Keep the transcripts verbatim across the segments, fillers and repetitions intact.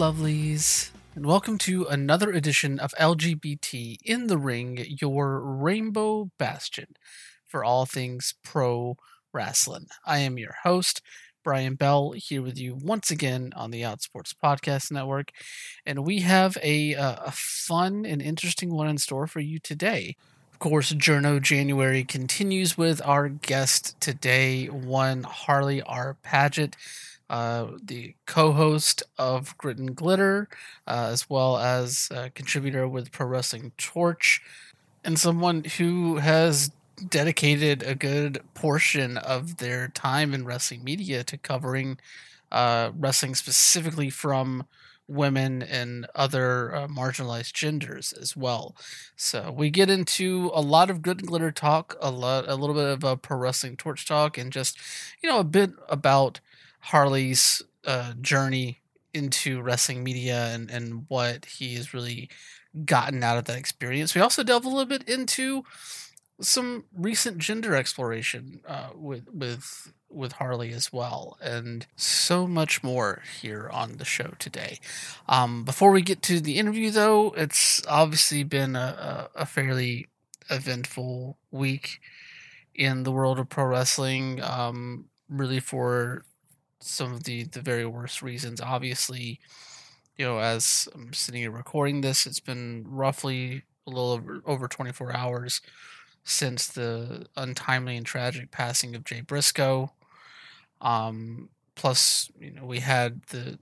lovelies, and welcome to another edition of L G B T in the Ring, your rainbow bastion for all things pro wrestling. I am your host, Brian Bell, here with you once again on the Outsports Podcast Network, and we have a, uh, a fun and interesting one in store for you today. Of course, Journo January continues with our guest today, one Harley R. Padgett, Uh, the co-host of Grit and Glitter, uh, as well as a contributor with Pro Wrestling Torch, and someone who has dedicated a good portion of their time in wrestling media to covering uh, wrestling specifically from women and other uh, marginalized genders as well. So we get into a lot of Grit and Glitter talk, a lot, a little bit of a Pro Wrestling Torch talk, and just, you know, a bit about Harley's uh, journey into wrestling media and, and what he has really gotten out of that experience. We also delve a little bit into some recent gender exploration uh, with with with Harley as well, and so much more here on the show today. Um, before we get to the interview, though, it's obviously been a, a fairly eventful week in the world of pro wrestling, um, really for some of the, the very worst reasons. Obviously, you know, as I'm sitting here recording this, it's been roughly a little over, over twenty-four hours since the untimely and tragic passing of Jay Briscoe. Um, plus, you know, we had the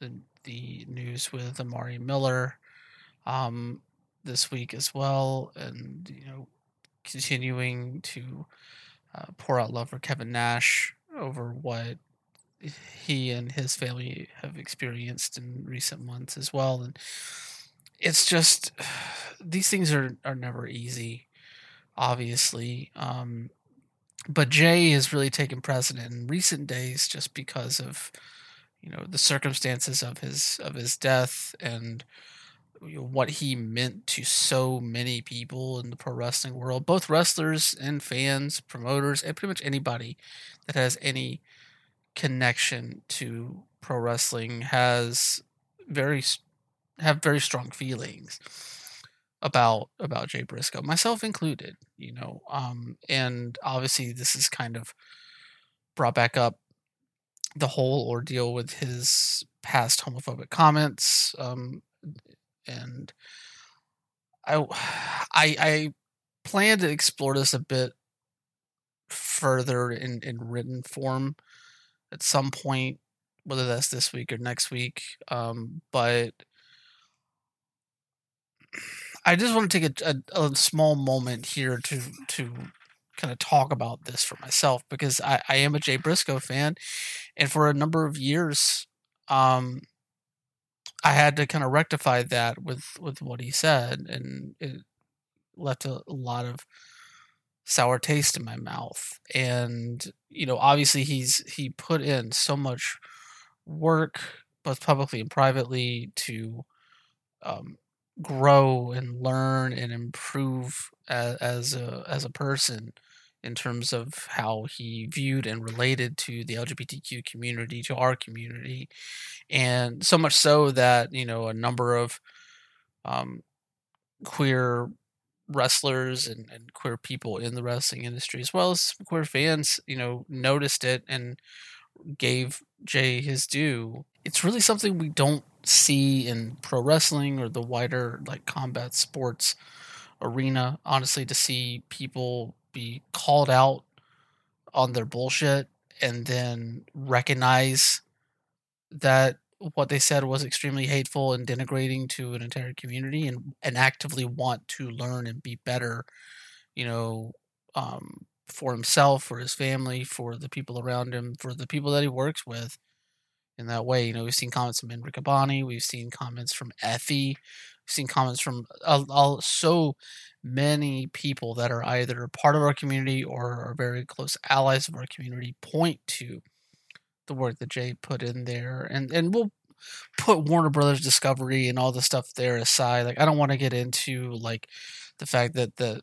the, the news with Amari Miller um, this week as well, and, you know, continuing to uh, pour out love for Kevin Nash over what he and his family have experienced in recent months as well. And it's just, these things are, are never easy, obviously. Um, but Jay has really taken precedent in recent days just because of, you know, the circumstances of his, of his death and what he meant to so many people in the pro wrestling world, both wrestlers and fans, promoters, and pretty much anybody that has any connection to pro wrestling has very have very strong feelings about about Jay Briscoe, myself included, you know. Um, and obviously this has kind of brought back up the whole ordeal with his past homophobic comments. Um, and I I I plan to explore this a bit further in, in written form at some point, whether that's this week or next week. Um, but I just want to take a, a, a small moment here to to kind of talk about this for myself, because I, I am a Jay Briscoe fan. And for a number of years, um, I had to kind of rectify that with, with what he said. And it left a, a lot of sour taste in my mouth. And, you know, obviously he's he put in so much work, both publicly and privately, to um, grow and learn and improve as, as a as a person in terms of how he viewed and related to the L G B T Q community, to our community. And so much so that, you know, a number of um, queer wrestlers and, and queer people in the wrestling industry, as well as queer fans, you know, noticed it and gave Jay his due. It's really something we don't see in pro wrestling or the wider, like, combat sports arena, honestly, to see people be called out on their bullshit and then recognize that what they said was extremely hateful and denigrating to an entire community, and, and actively want to learn and be better, you know, um, for himself, for his family, for the people around him, for the people that he works with in that way. You know, we've seen comments from Enrique Abani. We've seen comments from Effy. We've seen comments from uh, all, so many people that are either part of our community or are very close allies of our community, point to the work that Jay put in there. And and we'll put Warner Brothers Discovery and all the stuff there aside. Like, I don't want to get into, like, the fact that the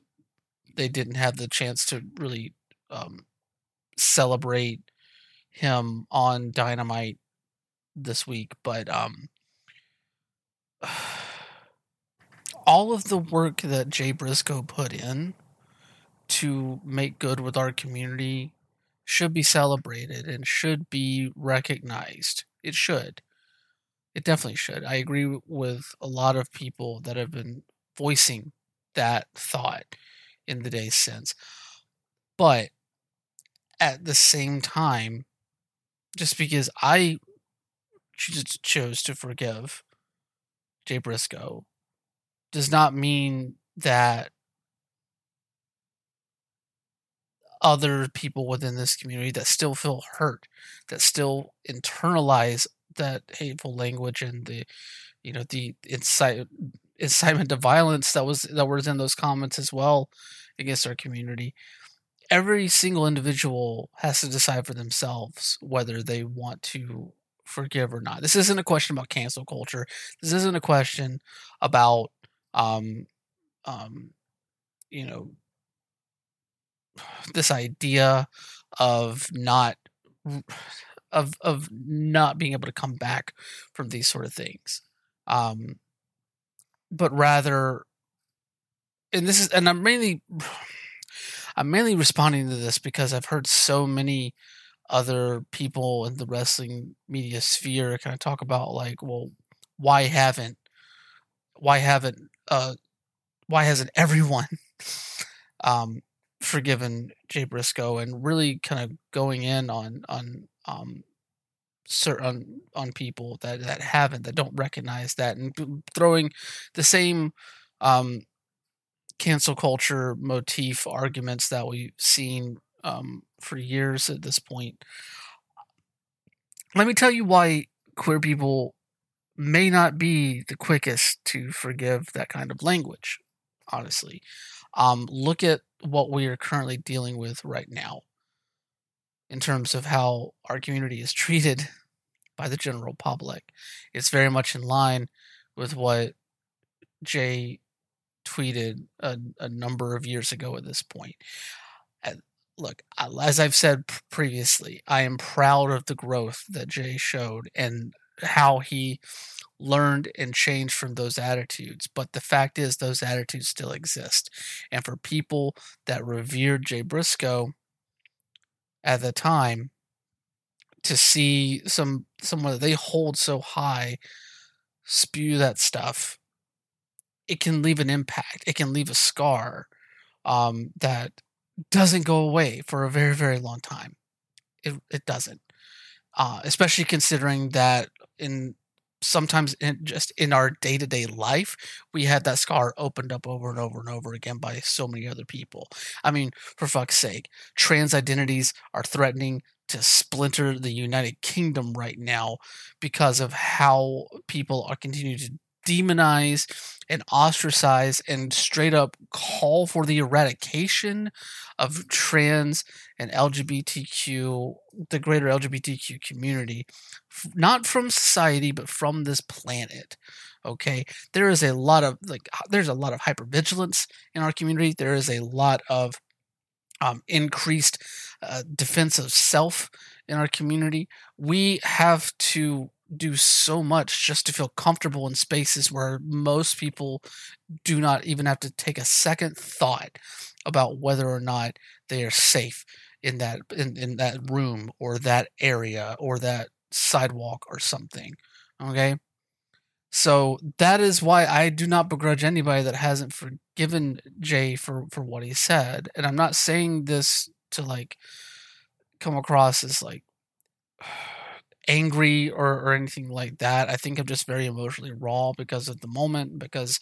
they didn't have the chance to really um, celebrate him on Dynamite this week. But um, all of the work that Jay Briscoe put in to make good with our community should be celebrated and should be recognized. It should. It definitely should. I agree with a lot of people that have been voicing that thought in the days since. But at the same time, just because I chose to forgive Jay Briscoe does not mean that other people within this community that still feel hurt, that still internalize that hateful language and the, you know, the incite, incitement to violence that was that was in those comments as well against our community. Every single individual has to decide for themselves whether they want to forgive or not. This isn't a question about cancel culture. This isn't a question about, um, um, you know, this idea of not of of not being able to come back from these sort of things, um, but rather, and this is, and I'm mainly, I'm mainly responding to this because I've heard so many other people in the wrestling media sphere kind of talk about like, well, why haven't, why haven't, uh, why hasn't everyone, um. forgiven Jay Briscoe, and really kind of going in on on um certain on, on people that, that haven't that don't recognize that, and throwing the same um cancel culture motif arguments that we've seen um for years at this point. Let me tell you why queer people may not be the quickest to forgive that kind of language. Honestly, um, look at what we are currently dealing with right now in terms of how our community is treated by the general public. It's very much in line with what Jay tweeted a, a number of years ago at this point. And look, as I've said previously, I am proud of the growth that Jay showed and how he learned and changed from those attitudes. But the fact is, those attitudes still exist. And for people that revered Jay Briscoe at the time, to see some someone that they hold so high spew that stuff, it can leave an impact. It can leave a scar um, that doesn't go away for a very, very long time. It it doesn't. Uh, especially considering that in sometimes in just in our day-to-day life, we had that scar opened up over and over and over again by so many other people. I mean, for fuck's sake, trans identities are threatening to splinter the United Kingdom right now because of how people are continuing to demonize and ostracize and straight up call for the eradication of trans and L G B T Q, the greater L G B T Q community, not from society, but from this planet. Okay. There is a lot of like, there's a lot of hypervigilance in our community. There is a lot of um, increased uh, defense of self in our community. We have to do so much just to feel comfortable in spaces where most people do not even have to take a second thought about whether or not they are safe in that in, in that room or that area or that sidewalk or something. Okay. So that is why I do not begrudge anybody that hasn't forgiven Jay for, for what he said. And I'm not saying this to like come across as like angry or, or anything like that. I think I'm just very emotionally raw because of the moment, because,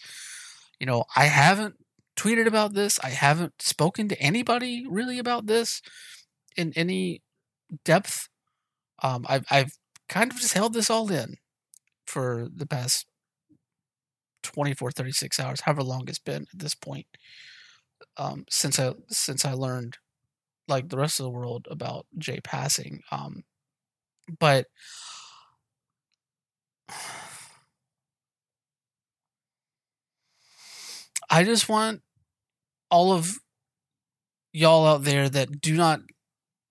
you know, I haven't tweeted about this. I haven't spoken to anybody really about this in any depth. Um, I've, I've kind of just held this all in for the past twenty-four, thirty-six hours, however long it's been at this point, um, since I, since I learned like the rest of the world about Jay passing. Um, But I just want all of y'all out there that do not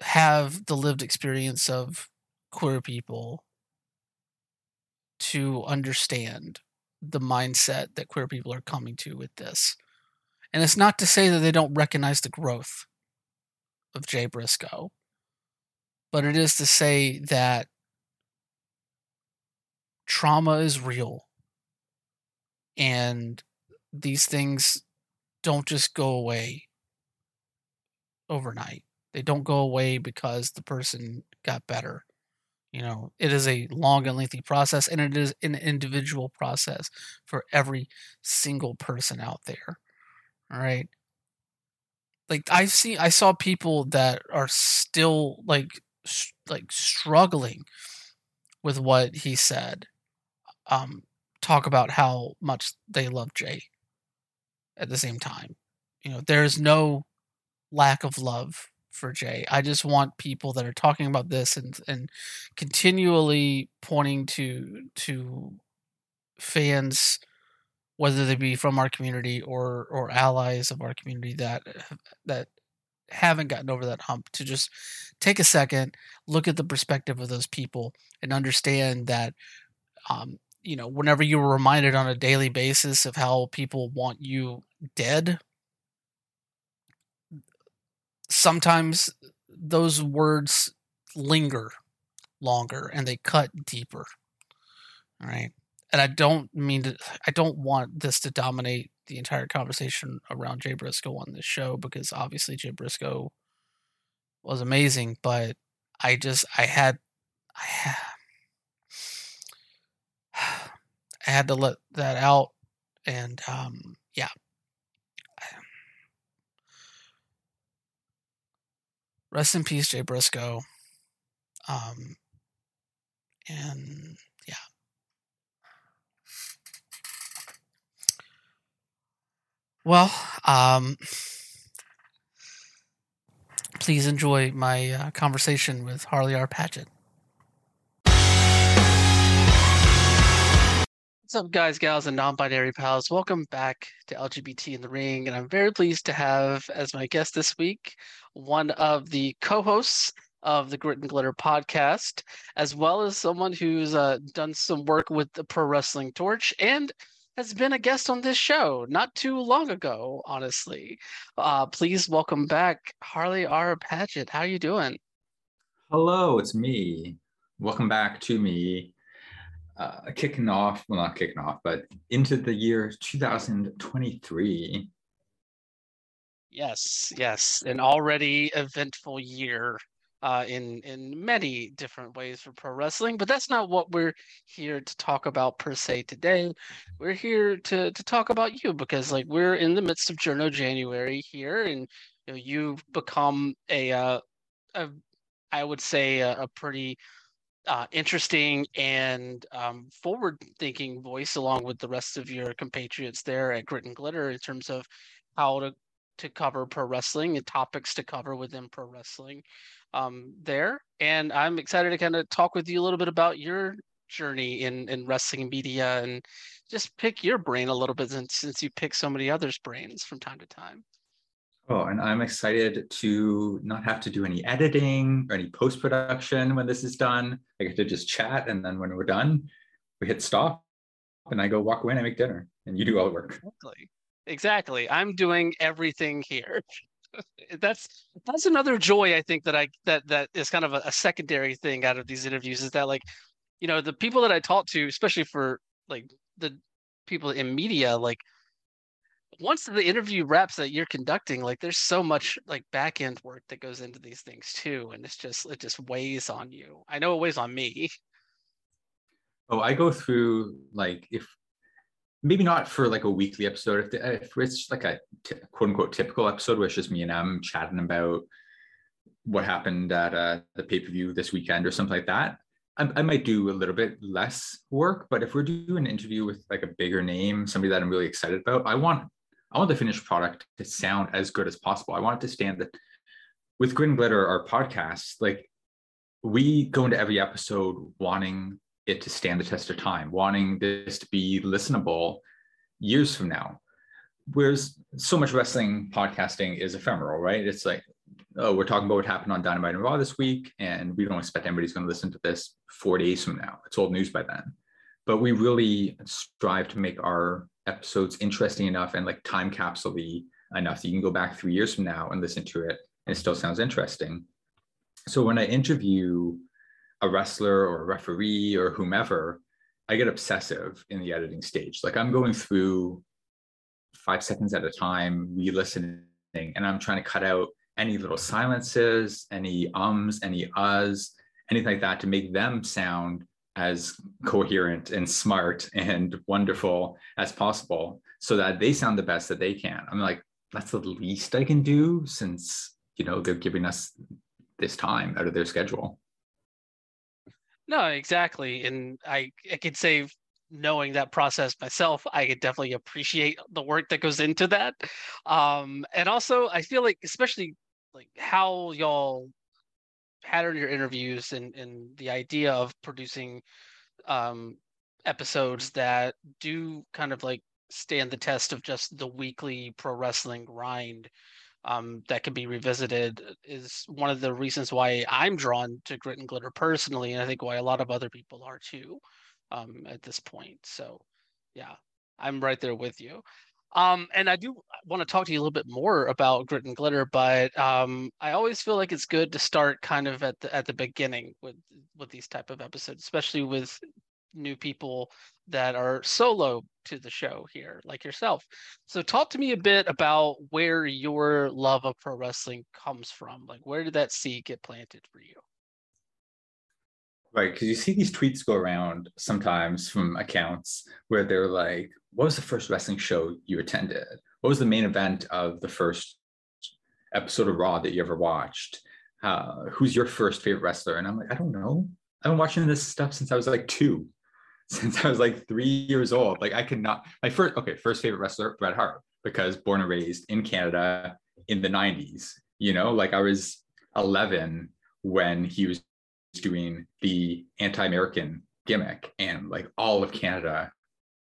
have the lived experience of queer people to understand the mindset that queer people are coming to with this. And it's not to say that they don't recognize the growth of Jay Briscoe, but it is to say that trauma is real and these things don't just go away overnight. They don't go away because the person got better. You know, it is a long and lengthy process, and it is an individual process for every single person out there. All right. Like I've seen, I saw people that are still like, sh- like struggling with what he said. Um, talk about how much they love Jay at the same time. You know, there's no lack of love for Jay. I just want people that are talking about this and and continually pointing to to fans, whether they be from our community or or allies of our community that that haven't gotten over that hump, to just take a second, look at the perspective of those people, and understand that um, you know, whenever you were reminded on a daily basis of how people want you dead, sometimes those words linger longer and they cut deeper. All right. And I don't mean to, I don't want this to dominate the entire conversation around Jay Briscoe on this show, because obviously Jay Briscoe was amazing, but I just, I had, I had, I had to let that out. And, um, yeah. Rest in peace, Jay Briscoe. Um, and yeah. Well, um, please enjoy my uh, conversation with Harley R. Padgett. What's up, guys, gals, and non-binary pals? Welcome back to L G B T in the Ring, and I'm very pleased to have as my guest this week one of the co-hosts of the Grit and Glitter podcast, as well as someone who's uh, done some work with the Pro Wrestling Torch and has been a guest on this show not too long ago, honestly. Uh, please welcome back Harley R. Padgett. How are you doing? Hello, it's me. Welcome back to me. Uh, kicking off, well, not kicking off, but into the year two thousand twenty-three. Yes, yes, an already eventful year uh, in in many different ways for pro wrestling, but that's not what we're here to talk about per se today. We're here to to talk about you, because like we're in the midst of Journo January here, and you know, you've become a, uh, a I would say a, a pretty Uh, interesting and um, forward-thinking voice, along with the rest of your compatriots there at Grit and Glitter, in terms of how to, to cover pro wrestling and topics to cover within pro wrestling um, there. And I'm excited to kind of talk with you a little bit about your journey in, in wrestling media, and just pick your brain a little bit, since, since you pick so many others' brains from time to time. Oh, and I'm excited to not have to do any editing or any post-production when this is done. I get to just chat, and then when we're done, we hit stop, and I go walk away and I make dinner, and you do all the work. Exactly. Exactly. I'm doing everything here. that's that's another joy, I think, that I that that is kind of a, a secondary thing out of these interviews, is that, like, you know, the people that I talk to, especially for like the people in media, like, once the interview wraps that you're conducting, like there's so much like back end work that goes into these things too. And it's just, it just weighs on you. I know it weighs on me. Oh, I go through like, if maybe not for like a weekly episode, if, if it's like a t- quote unquote typical episode where it's just me and Em chatting about what happened at uh, the pay-per-view this weekend or something like that, I might do a little bit less work. But if we're doing an interview with like a bigger name, somebody that I'm really excited about, I want I want the finished product to sound as good as possible. I want it to stand that with Grin Glitter, our podcast, like we go into every episode wanting it to stand the test of time, wanting this to be listenable years from now. Whereas so much wrestling podcasting is ephemeral, right? It's like, oh, we're talking about what happened on Dynamite and Raw this week, and we don't expect anybody's going to listen to this four days from now. It's old news by then. but we really strive to make our episodes interesting enough and like time capsule-y enough so you can go back three years from now and listen to it and it still sounds interesting. So when I interview a wrestler or a referee or whomever, I get obsessive in the editing stage. Like I'm going through five seconds at a time, re-listening, and I'm trying to cut out any little silences, any ums, any uhs, anything like that to make them sound as coherent and smart and wonderful as possible so that they sound the best that they can. I'm like, that's the least I can do since, you know, they're giving us this time out of their schedule. No, exactly. And I, I could say, knowing that process myself, I could definitely appreciate the work that goes into that. Um, and also, I feel like, especially like how y'all pattern your interviews and, and the idea of producing um, episodes that do kind of like stand the test of just the weekly pro wrestling grind um, that can be revisited is one of the reasons why I'm drawn to Grit and Glitter personally, and I think why a lot of other people are too um, at this point. So yeah, I'm right there with you. Um, and I do want to talk to you a little bit more about Grit and Glitter, but um, I always feel like it's good to start kind of at the at the beginning with with these type of episodes, especially with new people that are solo to the show here, like yourself. So talk to me a bit about where your love of pro wrestling comes from. Like, where did that seed get planted for you? Right, because you see these tweets go around sometimes from accounts where they're like, what was the first wrestling show you attended? What was the main event of the first episode of Raw that you ever watched? Uh, who's your first favorite wrestler? And I'm like, I don't know. I've been watching this stuff since I was like two, since I was like three years old. Like I could not, my first, okay, first favorite wrestler, Bret Hart, because born and raised in Canada in the nineties, you know, like I was eleven when he was doing the anti-American gimmick and like all of Canada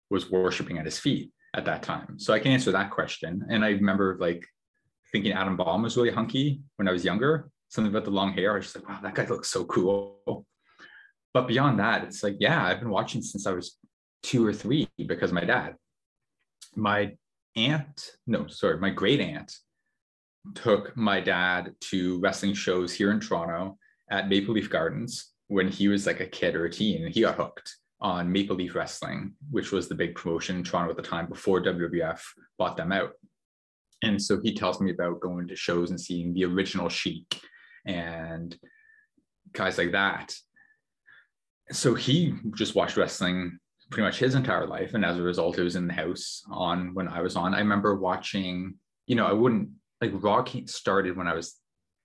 was worshiping at his feet at that time. So I can answer that question. And I remember like thinking Adam Bomb was really hunky when I was younger, something about the long hair. I was just like, wow, that guy looks so cool. But beyond that, it's like, yeah, I've been watching since I was two or three because my dad, my aunt, no, sorry, my great aunt took my dad to wrestling shows here in Toronto at Maple Leaf Gardens when he was like a kid or a teen, and he got hooked on Maple Leaf Wrestling, which was the big promotion in Toronto at the time before W W F bought them out. And so he tells me about going to shows and seeing the original Sheik and guys like that. So he just watched wrestling pretty much his entire life. And as a result, it was in the house on when I was on. I remember watching, you know, I wouldn't, like Raw started when I was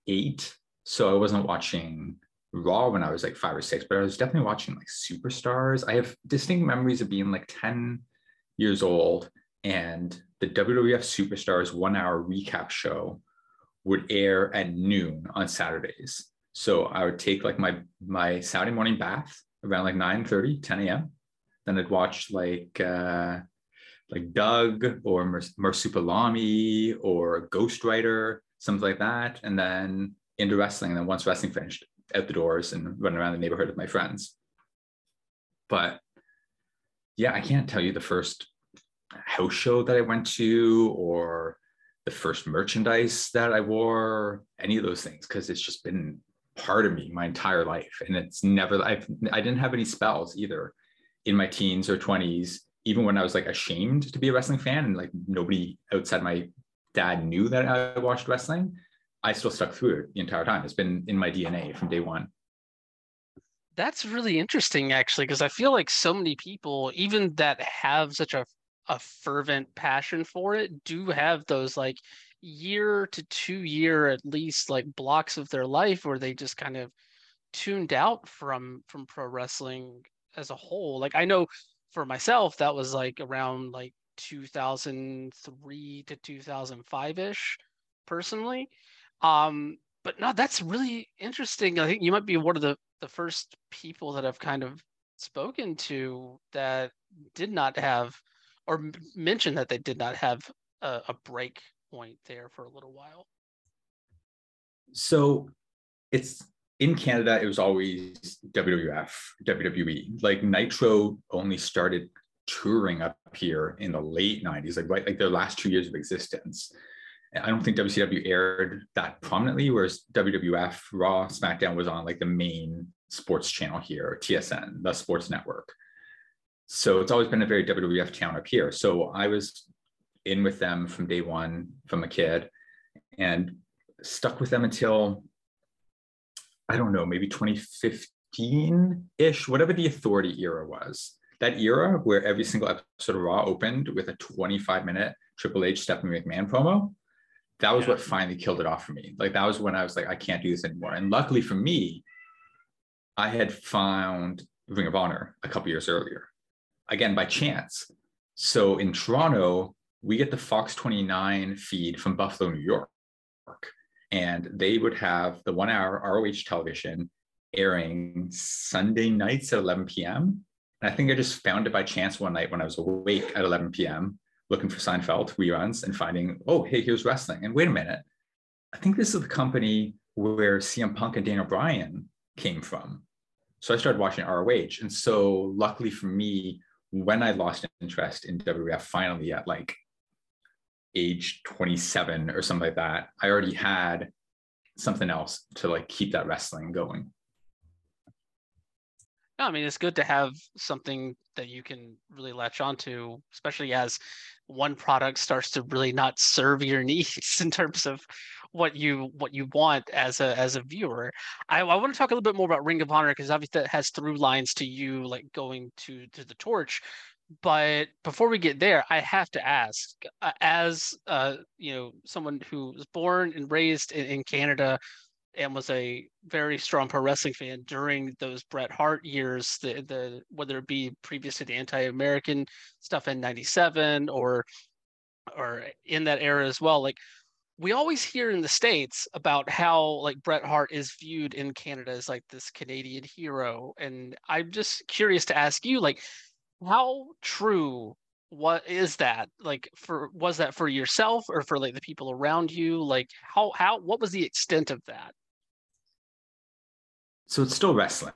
eight. So I wasn't watching Raw when I was like five or six, but I was definitely watching like Superstars. I have distinct memories of being like ten years old, and the W W F Superstars one-hour recap show would air at noon on Saturdays. So I would take like my my Saturday morning bath around like nine thirty, ten a.m. Then I'd watch like uh, like Doug or Mer- Marsupilami or Ghost Rider, something like that, and then into wrestling. And then once wrestling finished, out the doors and running around the neighborhood with my friends. But yeah, I can't tell you the first house show that I went to or the first merchandise that I wore, any of those things, because it's just been part of me my entire life. And it's never, I've, I didn't have any spells either in my teens or twenties, even when I was like ashamed to be a wrestling fan and like nobody outside my dad knew that I watched wrestling. I still stuck through it the entire time. It's been in my D N A from day one. That's really interesting, actually, because I feel like so many people, even that have such a, a fervent passion for it, do have those like year to two year, at least like blocks of their life where they just kind of tuned out from, from pro wrestling as a whole. Like I know for myself, that was like around like two thousand three to two thousand five ish personally. Um, but no, that's really interesting. I think you might be one of the, the first people that I've kind of spoken to that did not have, or m- mentioned that they did not have a, a break point there for a little while. So it's in Canada, it was always W W F, W W E. Like Nitro only started touring up here in the late nineties, like right, like their last two years of existence. I don't think W C W aired that prominently, whereas W W F, Raw, SmackDown was on like the main sports channel here, T S N, the sports network. So it's always been a very W W F town up here. So I was in with them from day one, from a kid, and stuck with them until, I don't know, maybe twenty fifteen-ish, whatever the Authority era was. That era where every single episode of Raw opened with a twenty-five minute Triple H, Stephanie McMahon promo. That was yeah. what finally killed it off for me. Like that was when I was like, I can't do this anymore. And luckily for me, I had found Ring of Honor a couple years earlier, again, by chance. So in Toronto, we get the Fox twenty-nine feed from Buffalo, New York. And they would have the one hour R O H television airing Sunday nights at eleven p.m. And I think I just found it by chance one night when I was awake at eleven p.m. looking for Seinfeld reruns and finding, oh, hey, here's wrestling. And wait a minute, I think this is the company where C M Punk and Daniel Bryan came from. So I started watching R O H. And so luckily for me, when I lost interest in W W F finally at like age twenty-seven or something like that, I already had something else to like keep that wrestling going. No, I mean, it's good to have something that you can really latch onto, especially as one product starts to really not serve your needs in terms of what you what you want as a as a viewer. I, I want to talk a little bit more about Ring of Honor, because obviously that has through lines to you, like going to to the Torch. But before we get there, I have to ask, uh, as uh, you know, someone who was born and raised in, in Canada and was a very strong pro wrestling fan during those Bret Hart years, the the whether it be previous to the anti-American stuff in ninety-seven or or in that era as well, like we always hear in the States about how like Bret Hart is viewed in Canada as like this Canadian hero. And I'm just curious to ask you, like, how true what is that? Like, for was that for yourself or for like the people around you? Like, how how what was the extent of that? So it's still wrestling,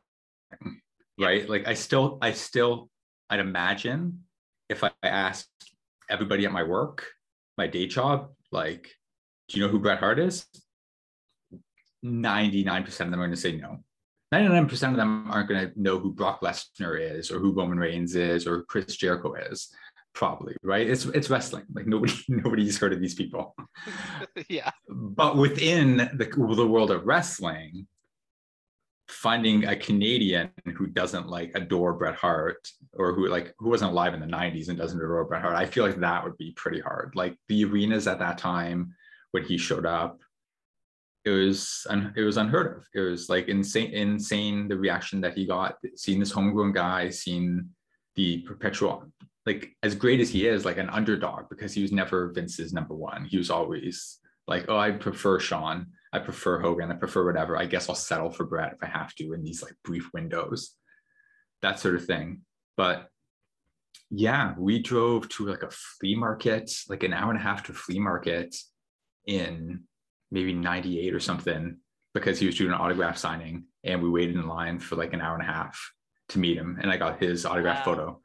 right? Yeah. Like I still, I still, I'd imagine if I asked everybody at my work, my day job, like, do you know who Bret Hart is? ninety-nine percent of them are going to say no. ninety-nine percent of them aren't going to know who Brock Lesnar is or who Roman Reigns is or who Chris Jericho is, probably, right? It's it's wrestling. Like nobody nobody's heard of these people. Yeah. But within the, the world of wrestling, finding a Canadian who doesn't like adore Bret Hart, or who like who wasn't alive in the nineties and doesn't adore Bret Hart, I feel like that would be pretty hard. Like the arenas at that time when he showed up, it was it was unheard of. It was like insane, insane the reaction that he got. Seeing this homegrown guy, seeing the perpetual, like as great as he is, like an underdog, because he was never Vince's number one. He was always like, oh, I prefer Sean, I prefer Hogan, I prefer whatever. I guess I'll settle for Brett if I have to in these like brief windows, that sort of thing. But yeah, we drove to like a flea market, like an hour and a half to a flea market in maybe ninety-eight or something, because he was doing an autograph signing, and we waited in line for like an hour and a half to meet him. And I got his autograph wow. photo.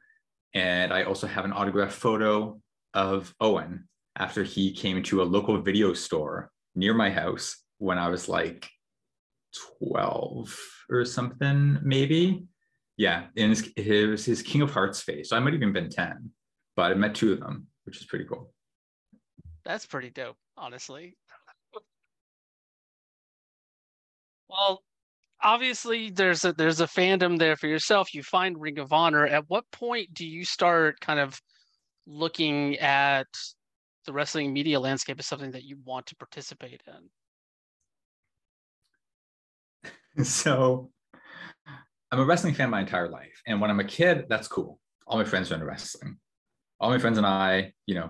And I also have an autograph photo of Owen after he came to a local video store near my house when I was like twelve or something, maybe. Yeah. And it was his King of Hearts face. So I might have even been ten, but I met two of them, which is pretty cool. That's pretty dope, honestly. Well, obviously there's a there's a fandom there for yourself. You find Ring of Honor. At what point do you start kind of looking at the wrestling media landscape as something that you want to participate in? So I'm a wrestling fan my entire life. And when I'm a kid, that's cool. All my friends are into wrestling. All my friends and I, you know,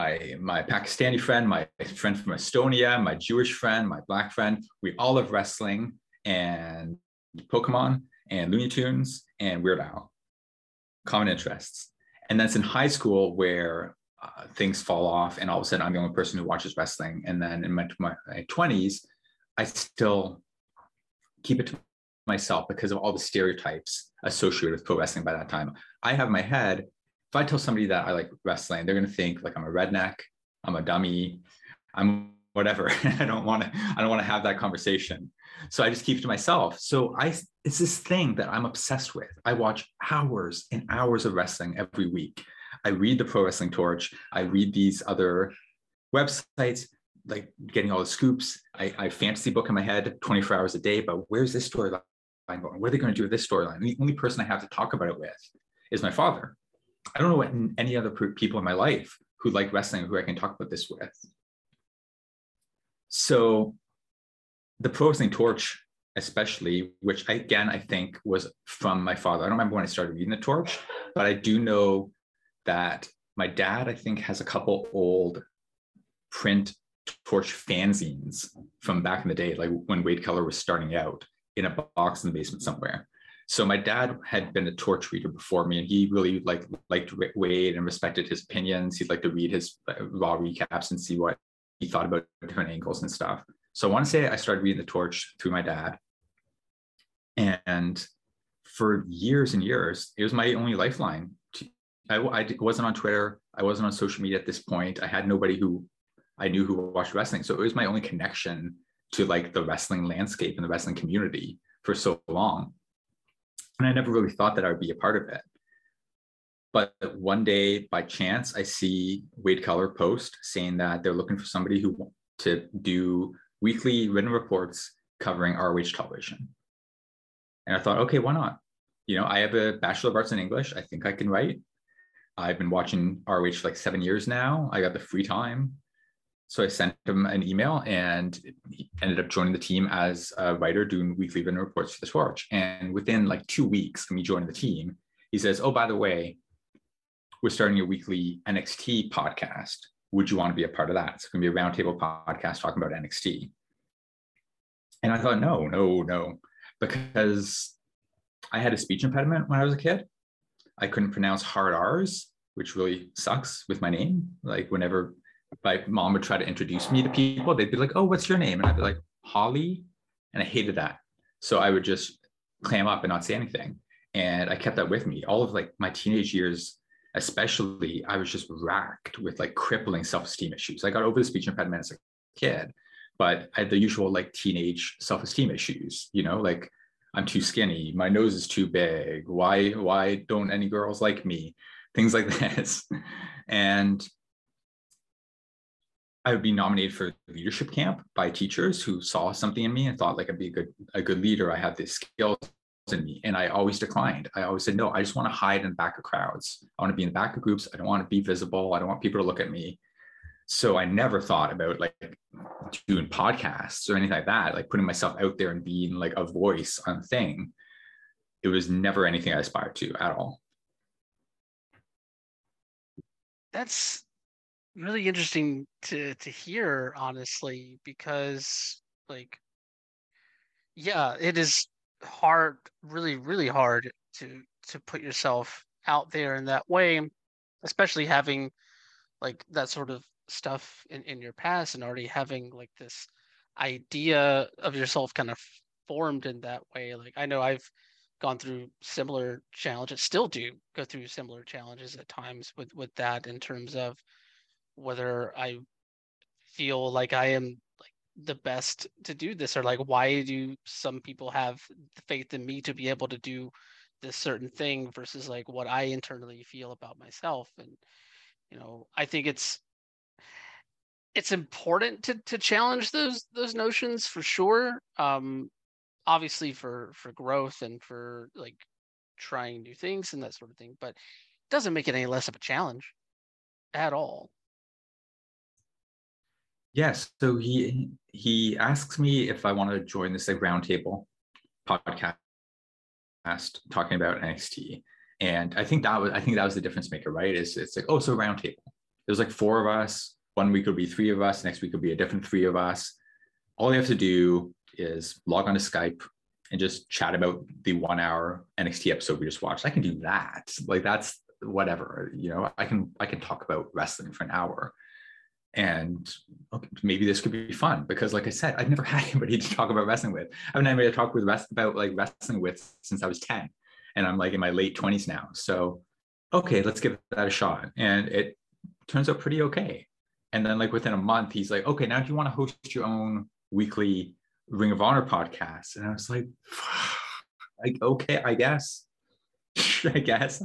My, my Pakistani friend, my friend from Estonia, my Jewish friend, my Black friend, we all love wrestling and Pokemon and Looney Tunes and Weird Al, common interests. And that's in high school where uh, things fall off, and all of a sudden I'm the only person who watches wrestling. And then in my, my twenties, I still keep it to myself because of all the stereotypes associated with pro wrestling by that time. I have in my head, if I tell somebody that I like wrestling, they're going to think like I'm a redneck, I'm a dummy, I'm whatever. I don't want to, I don't want to have that conversation. So I just keep it to myself. So I, it's this thing that I'm obsessed with. I watch hours and hours of wrestling every week. I read the Pro Wrestling Torch. I read these other websites, like getting all the scoops. I, I fantasy book in my head twenty-four hours a day, but where's this storyline going? What are they going to do with this storyline? The only person I have to talk about it with is my father. I don't know what, any other people in my life who like wrestling, who I can talk about this with. So the Pro Wrestling Torch, especially, which I, again, I think was from my father. I don't remember when I started reading the Torch, but I do know that my dad, I think, has a couple old print Torch fanzines from back in the day, like when Wade Keller was starting out, in a box in the basement somewhere. So my dad had been a Torch reader before me, and he really like liked Wade and respected his opinions. He'd like to read his Raw recaps and see what he thought about different angles and stuff. So I want to say I started reading the Torch through my dad. And for years and years, it was my only lifeline. I, I wasn't on Twitter. I wasn't on social media at this point. I had nobody who I knew who watched wrestling. So it was my only connection to like the wrestling landscape and the wrestling community for so long. And I never really thought that I would be a part of it. But one day by chance, I see Wade Keller post saying that they're looking for somebody who wants to do weekly written reports covering R O H television. And I thought, okay, why not? You know, I have a Bachelor of Arts in English. I think I can write. I've been watching R O H for like seven years now. I got the free time. So I sent him an email, and he ended up joining the team as a writer doing weekly written reports for the Torch. And within like two weeks of me joining the team, he says, oh, by the way, we're starting a weekly N X T podcast. Would you want to be a part of that? It's going to be a roundtable podcast talking about N X T. And I thought, no, no, no, because I had a speech impediment when I was a kid. I couldn't pronounce hard R's, which really sucks with my name. Like whenever my mom would try to introduce me to people, they'd be like, oh, what's your name? And I'd be like, Holly. And I hated that. So I would just clam up and not say anything. And I kept that with me. All of like my teenage years, especially, I was just racked with like crippling self-esteem issues. I got over the speech impediment as a kid, but I had the usual like teenage self-esteem issues, you know, like I'm too skinny, my nose is too big, why, why don't any girls like me? Things like this. And I would be nominated for leadership camp by teachers who saw something in me and thought like I'd be a good, a good leader. I have these skills in me. And I always declined. I always said, no, I just want to hide in the back of crowds. I want to be in the back of groups. I don't want to be visible. I don't want people to look at me. So I never thought about like doing podcasts or anything like that, like putting myself out there and being like a voice on a thing. It was never anything I aspired to at all. That's really interesting to to hear, honestly, because like, yeah, it is hard, really, really hard to to put yourself out there in that way, especially having like that sort of stuff in, in your past and already having like this idea of yourself kind of formed in that way. Like I know I've gone through similar challenges, still do go through similar challenges at times with, with that in terms of whether I feel like I am like the best to do this, or like, why do some people have the faith in me to be able to do this certain thing versus like what I internally feel about myself. And, you know, I think it's, it's important to, to challenge those, those notions for sure. Um, obviously for, for growth and for like trying new things and that sort of thing, but it doesn't make it any less of a challenge at all. Yes. So he he asks me if I want to join this like roundtable podcast talking about N X T, and I think that was I think that was the difference maker, right? Is it's like, oh, so roundtable. There's like four of us. One week would be three of us. Next week would be a different three of us. All you have to do is log on to Skype and just chat about the one-hour N X T episode we just watched. I can do that. Like that's whatever. You know, I can I can talk about wrestling for an hour. And okay, maybe this could be fun, because like I said, I've never had anybody to talk about wrestling with. I haven't had anybody to talk with rest, about like wrestling with since I was ten. And I'm like in my late twenties now. So, okay, let's give that a shot. And it turns out pretty okay. And then like within a month, he's like, okay, now do you want to host your own weekly Ring of Honor podcast? And I was like, like, okay, I guess, I guess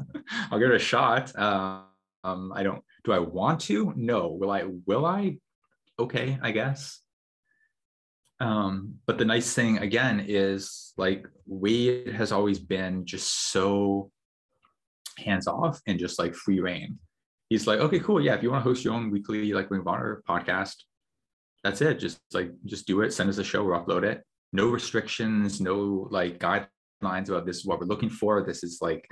I'll give it a shot. Um, um, I don't, do I want to? No. Will I, will I? Okay, I guess. Um, but the nice thing again is like Wade has always been just so hands off and just like free reign. He's like, okay, cool. Yeah. If you want to host your own weekly, like Ring of Honor podcast, that's it. Just like, just do it. Send us a show or upload it. No restrictions, no like guidelines about this is what we're looking for. This is like,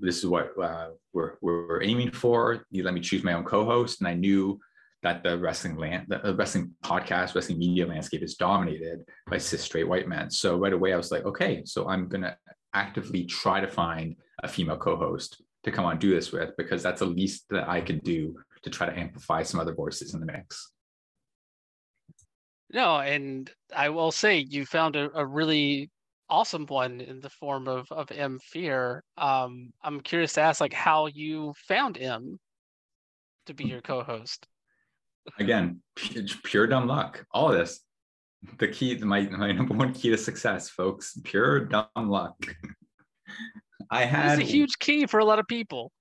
this is what uh, we're, we're aiming for. You let me choose my own co-host. And I knew that the wrestling land, the wrestling podcast, wrestling media landscape is dominated by cis straight white men. So right away I was like, okay, so I'm going to actively try to find a female co-host to come on do this with, because that's the least that I could do to try to amplify some other voices in the mix. No, and I will say you found a, a really awesome one in the form of of Em Fear. Um, I'm curious to ask, like, how you found Em to be your co-host. Again, pure, pure dumb luck. All of this, the key, my my number one key to success, folks. Pure dumb luck. I had it's a huge key for a lot of people.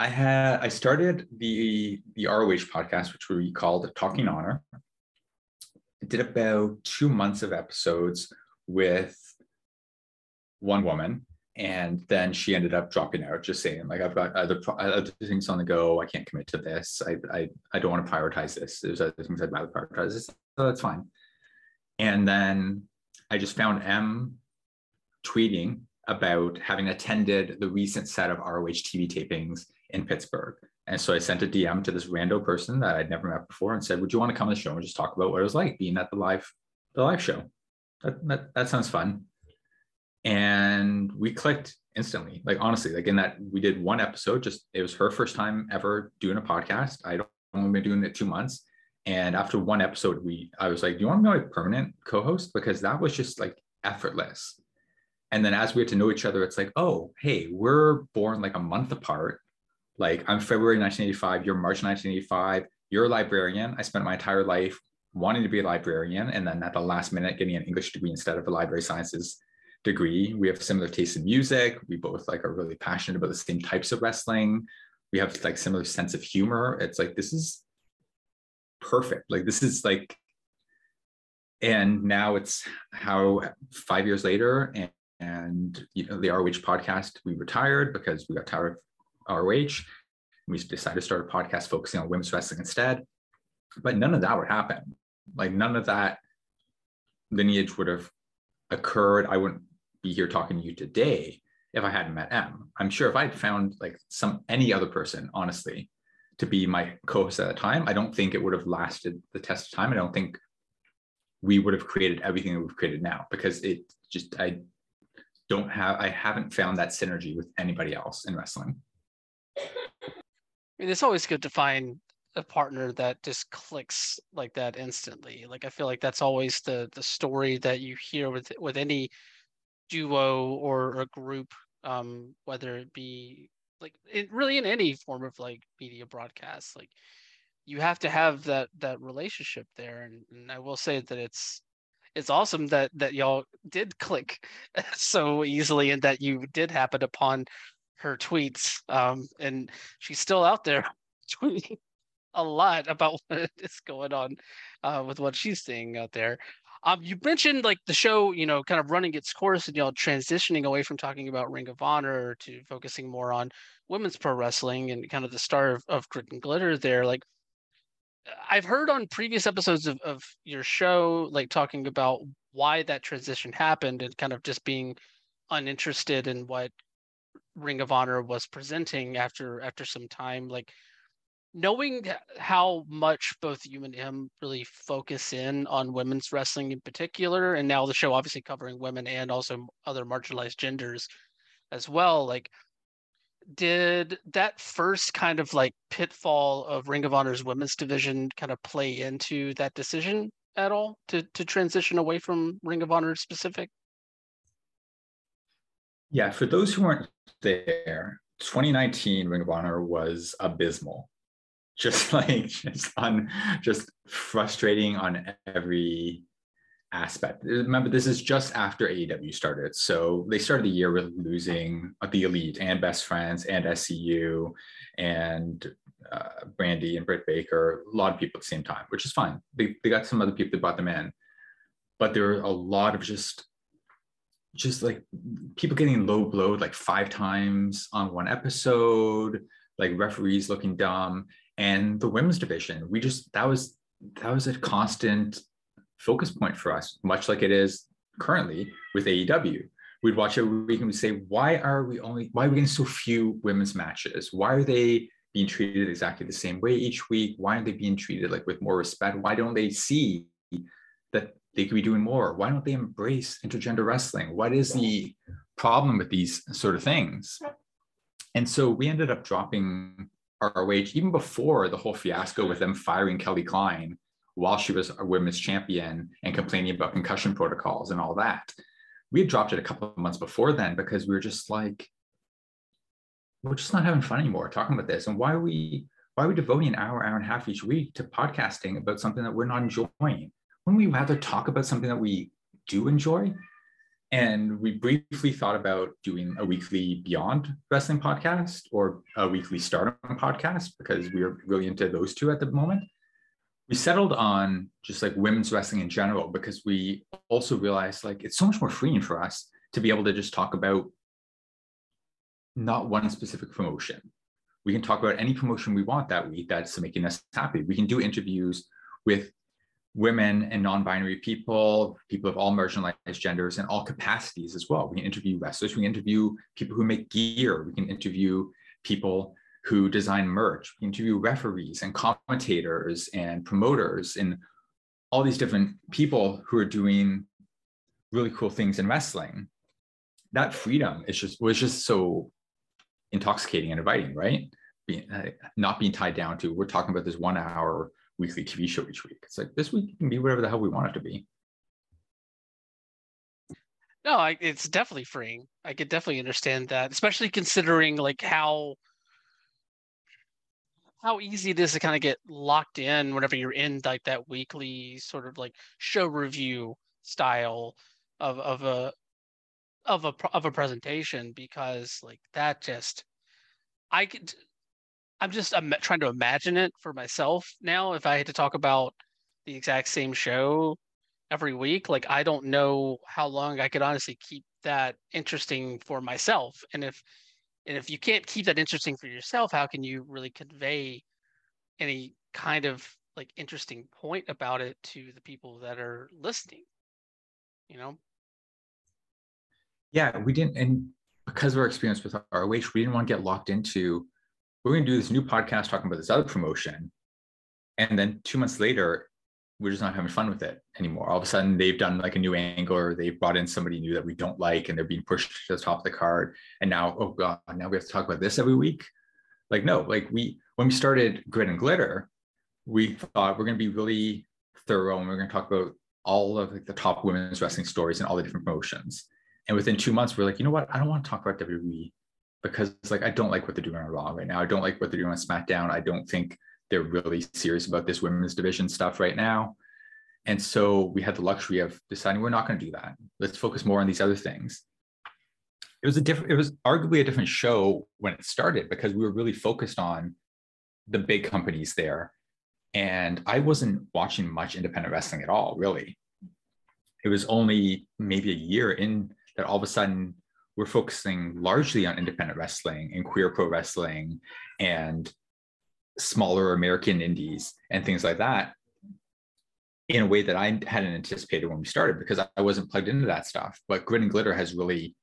I had I started the the R O H podcast, which we called Talking Honor. I did about two months of episodes with one woman, and then she ended up dropping out, just saying like, I've got other, other things on the go. I can't commit to this. I I, I don't want to prioritize this. There's other things I'd rather prioritize this. So that's fine. And then I just found Em tweeting about having attended the recent set of R O H T V tapings in Pittsburgh. And so I sent a D M to this rando person that I'd never met before and said, would you want to come on the show and just talk about what it was like being at the live, the live show? That, that, that sounds fun. And we clicked instantly. Like, honestly, like in that we did one episode, just, it was her first time ever doing a podcast. I'd only been doing it two months. And after one episode, we, I was like, do you want to be my permanent co-host? Because that was just like effortless. And then as we get to know each other, it's like, oh, hey, we're born like a month apart. Like I'm February nineteen eighty-five, you're March nineteen eighty-five, you're a librarian. I spent my entire life wanting to be a librarian. And then at the last minute, getting an English degree instead of a library sciences degree. We have similar tastes in music. We both like are really passionate about the same types of wrestling. We have like similar sense of humor. It's like, this is perfect. Like this is like, and now it's how five years later and, and you know, the R O H podcast, we retired because we got tired of R O H. We decided to start a podcast focusing on women's wrestling instead. But none of that would happen. Like none of that lineage would have occurred. I wouldn't be here talking to you today if I hadn't met Em. I'm sure if I'd found like some any other person, honestly, to be my co-host at the time, I don't think it would have lasted the test of time. I don't think we would have created everything that we've created now, because it just, I don't have, I haven't found that synergy with anybody else in wrestling. I mean, it's always good to find a partner that just clicks like that instantly. Like I feel like that's always the the story that you hear with with any duo or a group, um, whether it be like it really in any form of like media broadcast. Like you have to have that that relationship there, and, and I will say that it's it's awesome that that y'all did click so easily, and that you did happen upon her tweets, um, and she's still out there tweeting a lot about what is going on uh, with what she's seeing out there. Um, you mentioned like the show, you know, kind of running its course and y'all transitioning away from talking about Ring of Honor to focusing more on women's pro wrestling and kind of the star of, of Grit and Glitter there. Like I've heard on previous episodes of, of your show, like talking about why that transition happened and kind of just being uninterested in what Ring of Honor was presenting after after some time. Like knowing how much both you and Em really focus in on women's wrestling in particular, and now the show obviously covering women and also other marginalized genders as well, like did that first kind of like pitfall of Ring of Honor's women's division kind of play into that decision at all to, to transition away from Ring of Honor specific? Yeah, for those who weren't there, twenty nineteen Ring of Honor was abysmal. Just like, just on, just frustrating on every aspect. Remember, this is just after A E W started. So they started the year with losing the Elite and Best Friends and S C U and uh, Brandy and Britt Baker, a lot of people at the same time, which is fine. They, they got some other people that brought them in. But there were a lot of just, just like people getting low blowed like five times on one episode, like referees looking dumb. And the women's division, we just, that was, that was a constant focus point for us, much like it is currently with A E W. We'd watch every week and we'd say, why are we only, why are we getting so few women's matches? Why are they being treated exactly the same way each week? Why aren't they being treated like with more respect? Why don't they see that they could be doing more? Why don't they embrace intergender wrestling? What is the problem with these sort of things? And so we ended up dropping our wage even before the whole fiasco with them firing Kelly Klein while she was a women's champion and complaining about concussion protocols and all that. We had dropped it a couple of months before then because we were just like, we're just not having fun anymore talking about this. And why are we, why are we devoting an hour, hour and a half each week to podcasting about something that we're not enjoying? Wouldn't we rather talk about something that we do enjoy? And we briefly thought about doing a weekly Beyond Wrestling podcast or a weekly Stardom podcast because we were really into those two at the moment. We settled on just like women's wrestling in general because we also realized like it's so much more freeing for us to be able to just talk about not one specific promotion. We can talk about any promotion we want that week that's making us happy. We can do interviews with women and non-binary people, people of all marginalized genders and all capacities as well. We can interview wrestlers, we can interview people who make gear, we can interview people who design merch, we can interview referees and commentators and promoters and all these different people who are doing really cool things in wrestling. That freedom is just was just so intoxicating and inviting, right? Being, uh, not being tied down to, we're talking about this one hour weekly T V show each week. It's like this week can be whatever the hell we want it to be. No, I, it's definitely freeing. I could definitely understand that, especially considering like how how easy it is to kind of get locked in whenever you're in like that weekly sort of like show review style of of a of a of a presentation, because like that just I could. I'm just I'm trying to imagine it for myself now. If I had to talk about the exact same show every week, like I don't know how long I could honestly keep that interesting for myself. And if and if you can't keep that interesting for yourself, how can you really convey any kind of like interesting point about it to the people that are listening? You know? Yeah, we didn't, and because of our experience with R O H, we didn't want to get locked into, we're going to do this new podcast talking about this other promotion. And then two months later, we're just not having fun with it anymore. All of a sudden they've done like a new angle or they've brought in somebody new that we don't like and they're being pushed to the top of the card. And now, oh God, now we have to talk about this every week. Like, no, like we, when we started Grit and Glitter, we thought we're going to be really thorough and we're going to talk about all of like the top women's wrestling stories and all the different promotions. And within two months, we're like, you know what? I don't want to talk about W W E. Because it's like, I don't like what they're doing on Raw right now. I don't like what they're doing on SmackDown. I don't think they're really serious about this women's division stuff right now. And so we had the luxury of deciding we're not going to do that. Let's focus more on these other things. It was a different, it was arguably a different show when it started because we were really focused on the big companies there. And I wasn't watching much independent wrestling at all, really. It was only maybe a year in that all of a sudden we're focusing largely on independent wrestling and queer pro wrestling and smaller American indies and things like that in a way that I hadn't anticipated when we started because I wasn't plugged into that stuff. But Grit and Glitter has really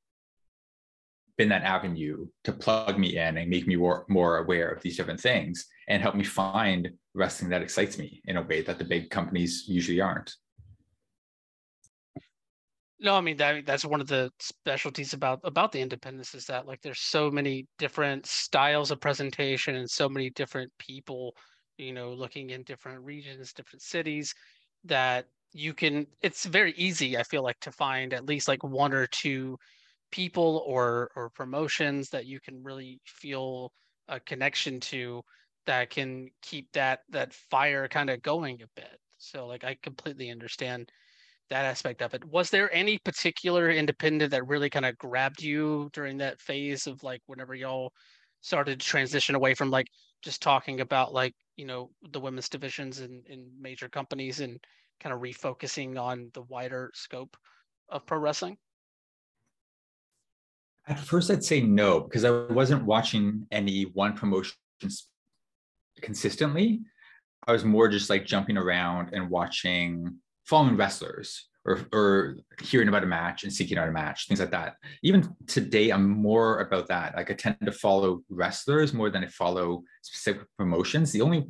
been that avenue to plug me in and make me more, more aware of these different things and help me find wrestling that excites me in a way that the big companies usually aren't. No, I mean, that, that's one of the specialties about about the independents, is that like there's so many different styles of presentation and so many different people, you know, looking in different regions, different cities, that you can, it's very easy, I feel like, to find at least like one or two people or or promotions that you can really feel a connection to, that can keep that that fire kind of going a bit. So like I completely understand that aspect of it. Was there any particular independent that really kind of grabbed you during that phase of like whenever y'all started to transition away from like just talking about like, you know, the women's divisions in, in major companies and kind of refocusing on the wider scope of pro wrestling? At first, I'd say no, because I wasn't watching any one promotion consistently. I was more just like jumping around and watching, following wrestlers, or, or hearing about a match and seeking out a match, things like that. Even today, I'm more about that. Like I tend to follow wrestlers more than I follow specific promotions. The only,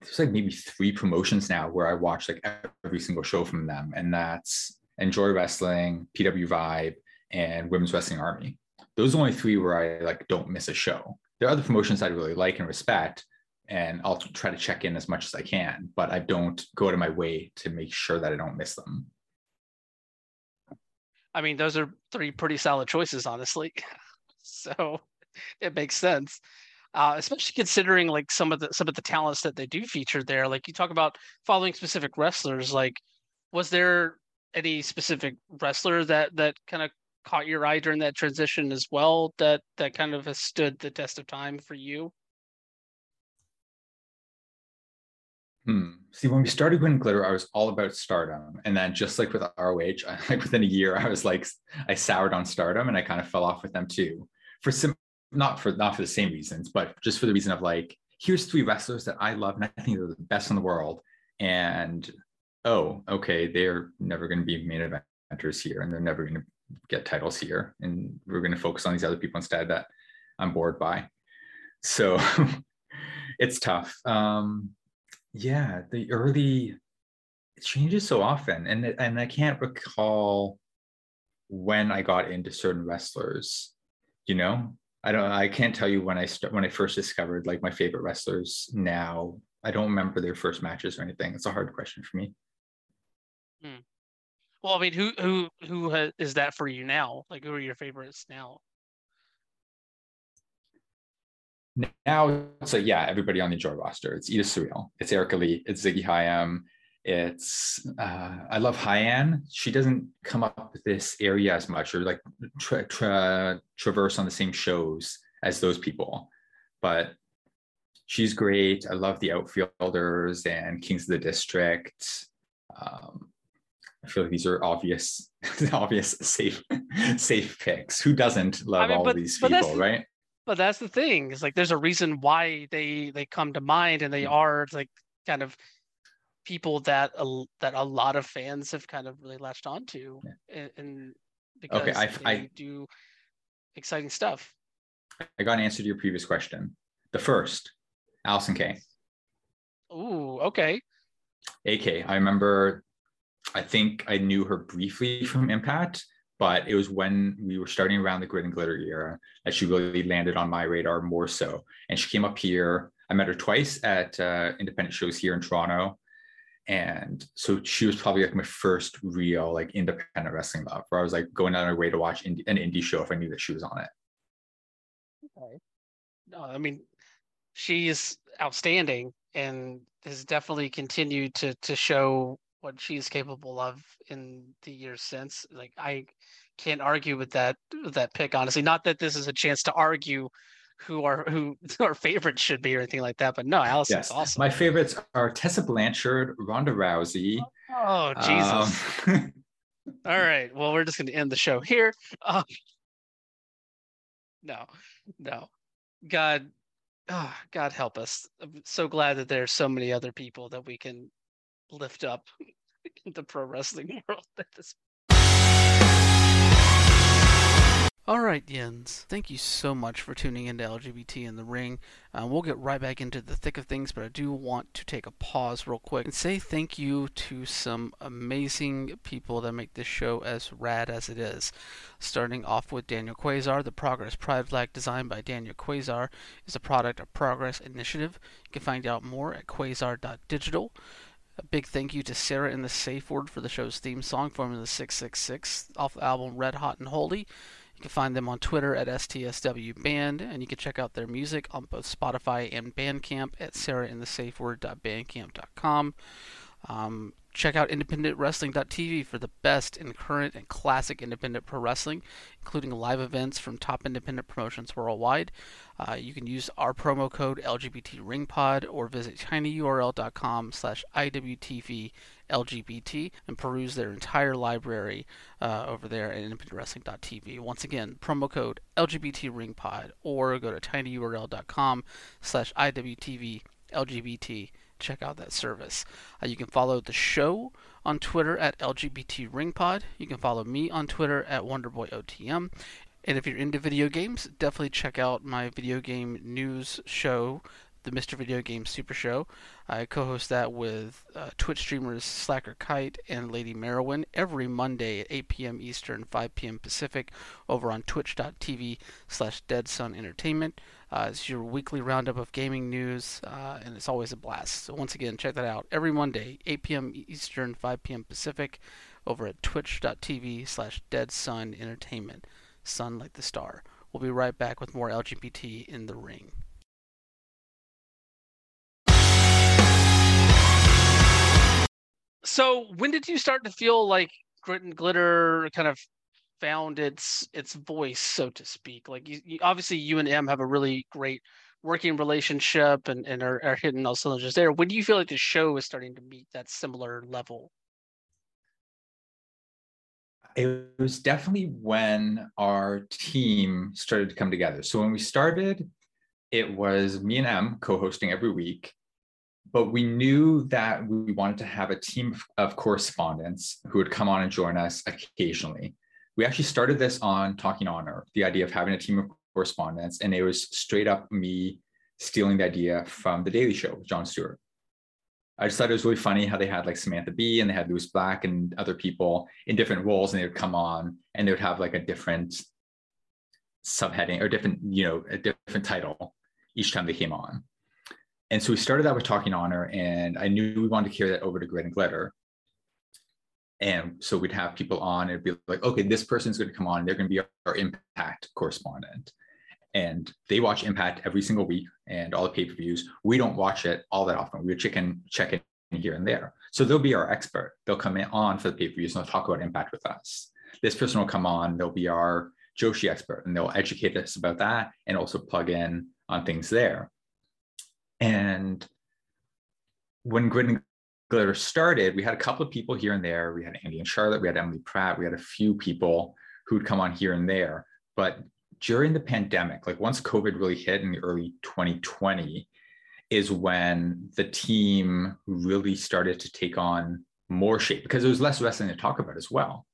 there's like maybe three promotions now where I watch like every single show from them. And that's Enjoy Wrestling, P W Vibe, and Women's Wrestling Army. Those are only three where I like don't miss a show. There are other promotions I really like and respect, and I'll try to check in as much as I can, but I don't go out of my way to make sure that I don't miss them. I mean, those are three pretty solid choices, honestly. So it makes sense, uh, especially considering like some of the some of the talents that they do feature there. Like you talk about following specific wrestlers. Like, was there any specific wrestler that that kind of caught your eye during that transition as well, that that kind of has stood the test of time for you? Hmm. See, when we started Grit and Glitter, I was all about Stardom. And then just like with R O H, I, like within a year, I was like, I soured on Stardom and I kind of fell off with them too. For some, not for, not for the same reasons, but just for the reason of like, here's three wrestlers that I love and I think they're the best in the world. And, oh, okay, they're never going to be main eventers here and they're never going to get titles here. And we're going to focus on these other people instead that I'm bored by. So it's tough. Um, Yeah, the early, it changes so often, and and I can't recall when I got into certain wrestlers. You know, I don't, I can't tell you when I st- when I first discovered like my favorite wrestlers. Now I don't remember their first matches or anything. It's a hard question for me. Hmm. Well, I mean, who who who has, is that for you now? Like, who are your favorites now? Now it's like, yeah, everybody on the Joy roster. It's Ida Surreal, it's Erica Lee, it's Ziggy Hyam, it's uh, I love Hyann. She doesn't come up this area as much, or like tra- tra- traverse on the same shows as those people, but she's great. I love the Outfielders and Kings of the District. Um, I feel like these are obvious, obvious safe, safe picks. Who doesn't love I mean, all but, these people, right? But that's the thing. It's like there's a reason why they they come to mind, and they are like kind of people that a, that a lot of fans have kind of really latched onto, and, and because okay, I, they I, do exciting stuff. I got an answer to your previous question. The first, Allison K. Ooh, okay. A K. I remember. I think I knew her briefly from Impact, but it was when we were starting around the Grit and Glitter era that she really landed on my radar more so. And she came up here. I met her twice at uh, independent shows here in Toronto. And so she was probably like my first real like independent wrestling love, where I was like going out of my way to watch indie, an indie show if I knew that she was on it. Okay. No, I mean, she's outstanding and has definitely continued to to show what she's capable of in the years since. Like I can't argue with that with that pick, honestly. Not that this is a chance to argue who our who our favorites should be or anything like that, but no, Allison's yes. awesome. My favorites are Tessa Blanchard, Ronda Rousey. Oh, oh Jesus! Um... All right, well, we're just going to end the show here. Um, no, no, God, oh, God help us! I'm so glad that there's so many other people that we can lift up in the pro wrestling world at this point. Alright, Yens, thank you so much for tuning into L G B T in the Ring. Um, we'll get right back into the thick of things, but I do want to take a pause real quick and say thank you to some amazing people that make this show as rad as it is. Starting off with Daniel Quasar, the Progress Pride Flag designed by Daniel Quasar is a product of Progress Initiative. You can find out more at quasar dot digital. A big thank you to Sarah and the Safe Word for the show's theme song, Formula six six six, off the album Red Hot and Holy. You can find them on Twitter at S T S W Band, and you can check out their music on both Spotify and Bandcamp at sarah in the safe word dot bandcamp dot com. Um, check out independent wrestling dot t v for the best in current and classic independent pro wrestling, including live events from top independent promotions worldwide. Uh, you can use our promo code L G B T Ring Pod or visit china u r l dot com slash I W T V L G B T and peruse their entire library uh, over there at independent wrestling dot t v. Once again, promo code L G B T Ring Pod or go to tiny u r l dot com slash I W T V L G B T. Check out that service. Uh, you can follow the show on Twitter at L G B T Ring Pod. You can follow me on Twitter at Wonderboy O T M. And if you're into video games, definitely check out my video game news show, the Mister Video Game Super Show. I co-host that with uh, Twitch streamers Slacker Kite and Lady Merowin every Monday at eight p.m. Eastern, five p.m. Pacific over on twitch dot t v slash dead sun entertainment. Uh, it's your weekly roundup of gaming news, uh, and it's always a blast. So once again, check that out every Monday, eight p.m. Eastern, five p.m. Pacific over at twitch dot t v slash dead sun entertainment. Sun like the star. We'll be right back with more L G B T in the Ring. So when did you start to feel like Grit and Glitter kind of found its its voice, so to speak? Like, you, you, obviously, you and Em have a really great working relationship and, and are, are hitting all cylinders there. When do you feel like the show is starting to meet that similar level? It was definitely when our team started to come together. So when we started, it was me and Em co-hosting every week. But we knew that we wanted to have a team of correspondents who would come on and join us occasionally. We actually started this on Talking Honor, the idea of having a team of correspondents, and it was straight up me stealing the idea from The Daily Show with Jon Stewart. I just thought it was really funny how they had like Samantha Bee and they had Louis Black and other people in different roles, and they would come on and they would have like a different subheading or different, you know, a different title each time they came on. And so we started that with Talking Honor, and I knew we wanted to carry that over to Grit and Glitter. And so we'd have people on, and it'd be like, okay, this person's going to come on, they're going to be our, our Impact correspondent. And they watch Impact every single week and all the pay-per-views. We don't watch it all that often. We would check in, check in here and there. So they'll be our expert. They'll come in on for the pay-per-views, and they'll talk about Impact with us. This person will come on, they'll be our Joshi expert, and they'll educate us about that and also plug in on things there. And when Grit and Glitter started, we had a couple of people here and there. We had Andy and Charlotte, we had Emily Pratt, we had a few people who'd come on here and there. But during the pandemic, like once COVID really hit in the early twenty twenty, is when the team really started to take on more shape because there was less wrestling to talk about as well.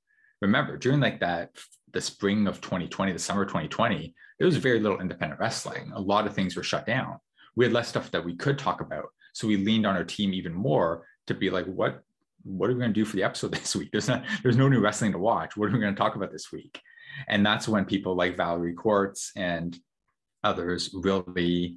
Remember, during like that, the spring of twenty twenty, the summer of twenty twenty, there was very little independent wrestling. A lot of things were shut down. We had less stuff that we could talk about. So we leaned on our team even more to be like, what, what are we going to do for the episode this week? There's not, there's no new wrestling to watch. What are we going to talk about this week? And that's when people like Valerie Quartz and others really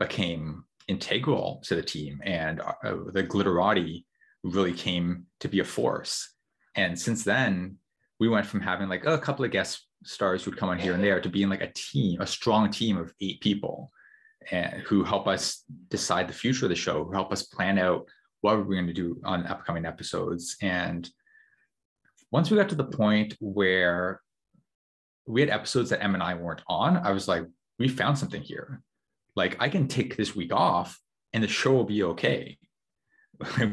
became integral to the team. And uh, the Glitterati really came to be a force. And since then, we went from having like a couple of guest stars who'd come on here and there to being like a team, a strong team of eight people. And who help us decide the future of the show, who help us plan out what we're going to do on upcoming episodes. And once we got to the point where we had episodes that Em and I weren't on, I was like, we found something here. Like, I can take this week off and the show will be okay.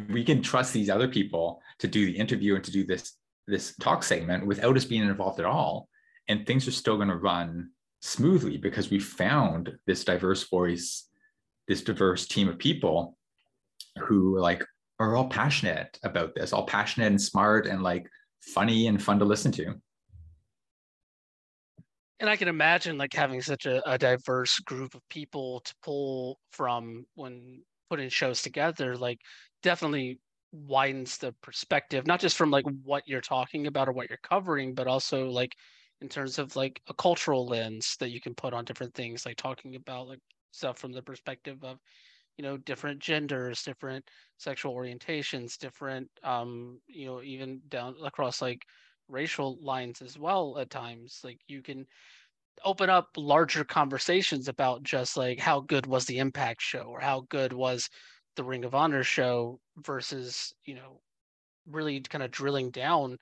We can trust these other people to do the interview and to do this, this talk segment without us being involved at all. And things are still going to run smoothly because we found this diverse voice, this diverse team of people who like are all passionate about this, all passionate and smart and like funny and fun to listen to. And I can imagine like having such a, a diverse group of people to pull from when putting shows together, like definitely widens the perspective, not just from like what you're talking about or what you're covering, but also like in terms of like a cultural lens that you can put on different things, like talking about like stuff from the perspective of, you know, different genders, different sexual orientations, different, um, you know, even down across like racial lines as well at times. Like you can open up larger conversations about just like how good was the Impact show or how good was the Ring of Honor show versus, you know, really kind of drilling down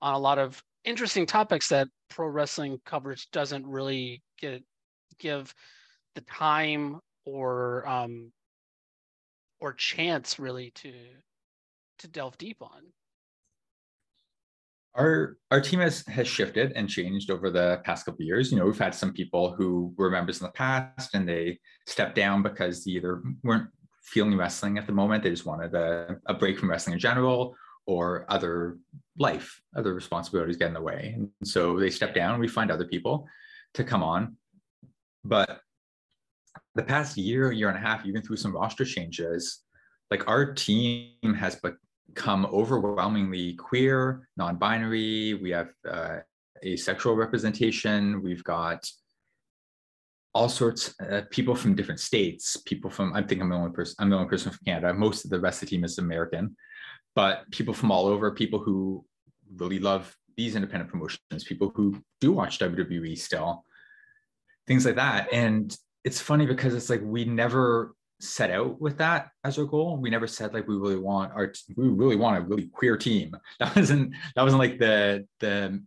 on a lot of interesting topics that pro wrestling coverage doesn't really get give the time or um or chance really to to delve deep on. Our our team has, has shifted and changed over the past couple of years. You know, we've had some people who were members in the past and they stepped down because they either weren't feeling wrestling at the moment, they just wanted a, a break from wrestling in general, or other life, other responsibilities get in the way. And so they step down and we find other people to come on. But the past year, year and a half, even through some roster changes, like our team has become come overwhelmingly queer, non-binary. We have uh, asexual representation. We've got all sorts of people from different states, people from, I think I'm the only person, I'm the only person from Canada. Most of the rest of the team is American, but people from all over, people who really love these independent promotions, people who do watch W W E still, things like that. And it's funny because it's like, we never set out with that as our goal. We never said like we really want our t- we really want a really queer team. That wasn't that wasn't like the the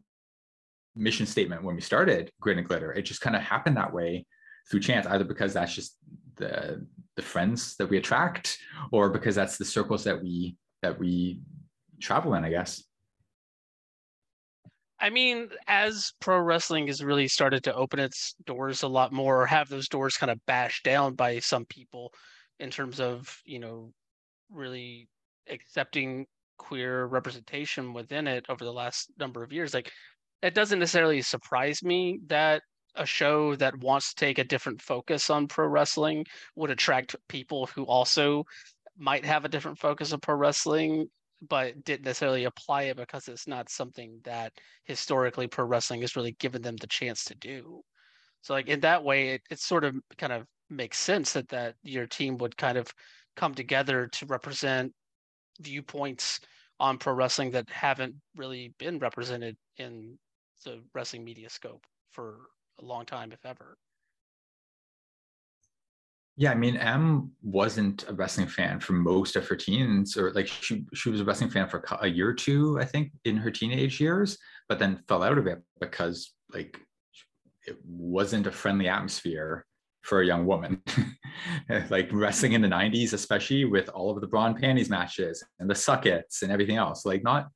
mission statement when we started Grit and Glitter. It just kind of happened that way through chance, either because that's just the the friends that we attract, or because that's the circles that we that we travel in, I guess. I mean, as pro wrestling has really started to open its doors a lot more, or have those doors kind of bashed down by some people in terms of, you know, really accepting queer representation within it over the last number of years, like it doesn't necessarily surprise me that a show that wants to take a different focus on pro wrestling would attract people who also might have a different focus on pro wrestling, but didn't necessarily apply it because it's not something that historically pro wrestling has really given them the chance to do. So like in that way, it, it sort of kind of makes sense that, that your team would kind of come together to represent viewpoints on pro wrestling that haven't really been represented in the wrestling media scope for a long time, if ever. Yeah, I mean, Em wasn't a wrestling fan for most of her teens, or like she she was a wrestling fan for a year or two, I think, in her teenage years, but then fell out of it because like it wasn't a friendly atmosphere for a young woman. Like wrestling in the nineties, especially with all of the bra and panties matches and the suckets and everything else, like not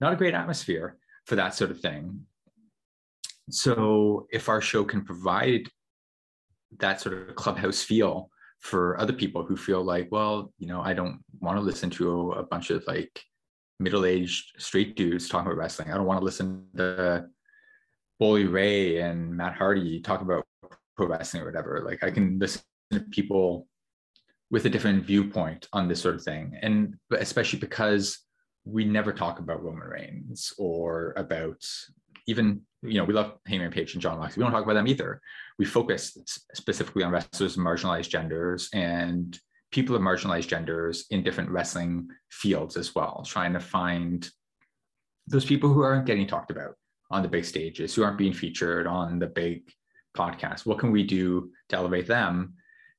not a great atmosphere for that sort of thing. So if our show can provide that sort of clubhouse feel for other people who feel like, well, you know, I don't want to listen to a bunch of like middle-aged straight dudes talking about wrestling. I don't want to listen to Bully Ray and Matt Hardy talk about pro wrestling or whatever. Like I can listen to people with a different viewpoint on this sort of thing. And especially because we never talk about Roman Reigns or about even, you know, we love Heyman Page and John Moxley. We don't talk about them either. We focus specifically on wrestlers of marginalized genders and people of marginalized genders in different wrestling fields as well, trying to find those people who aren't getting talked about on the big stages, who aren't being featured on the big podcasts. What can we do to elevate them?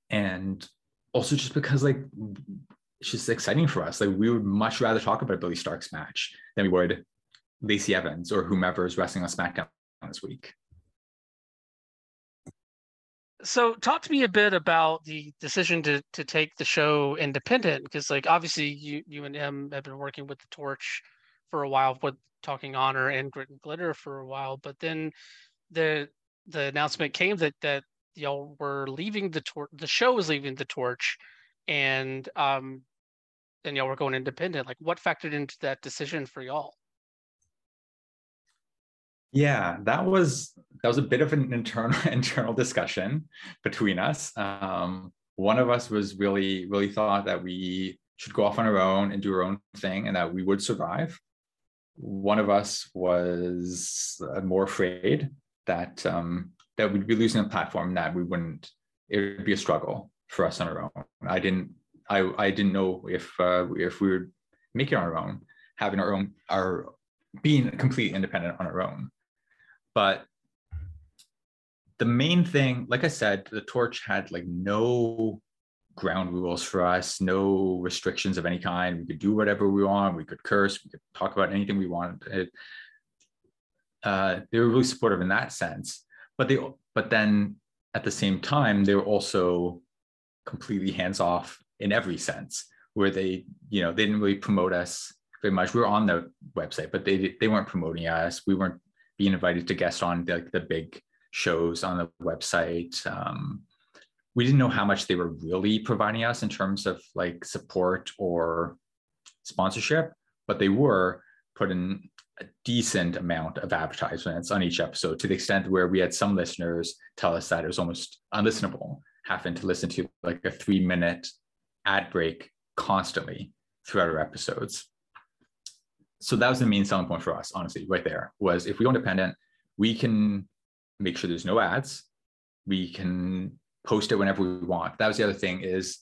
And also just because like, it's just exciting for us. Like we would much rather talk about Billy Stark's match than we would Lacey Evans or whomever is wrestling on SmackDown this week. So talk to me a bit about the decision to to take the show independent, because like obviously you you and Em have been working with the Torch for a while, with Talking Honor and Grit and Glitter for a while, but then the the announcement came that that y'all were leaving the Torch, the show was leaving the Torch, and um and y'all were going independent. Like what factored into that decision for y'all? Yeah, that was that was a bit of an internal internal discussion between us. Um, one of us was really, really thought that we should go off on our own and do our own thing and that we would survive. One of us was more afraid that um, that we'd be losing a platform, that we wouldn't, it would be a struggle for us on our own. I didn't, I, I didn't know if uh, if we would make it on our own, having our own, our being completely independent on our own. But the main thing, like I said, the Torch had like no ground rules for us, no restrictions of any kind. We could do whatever we want. We could curse. We could talk about anything we wanted. Uh, they were really supportive in that sense. But they, but then at the same time, they were also completely hands off in every sense, where they, you know, they didn't really promote us very much. We were on the website, but they they weren't promoting us. We weren't being invited to guest on the, like the big shows on the website. Um, we didn't know how much they were really providing us in terms of like support or sponsorship, but they were putting a decent amount of advertisements on each episode, to the extent where we had some listeners tell us that it was almost unlistenable, having to listen to like a three minute ad break constantly throughout our episodes. So that was the main selling point for us, honestly, right there, was if we go independent, we can make sure there's no ads. We can post it whenever we want. That was the other thing, is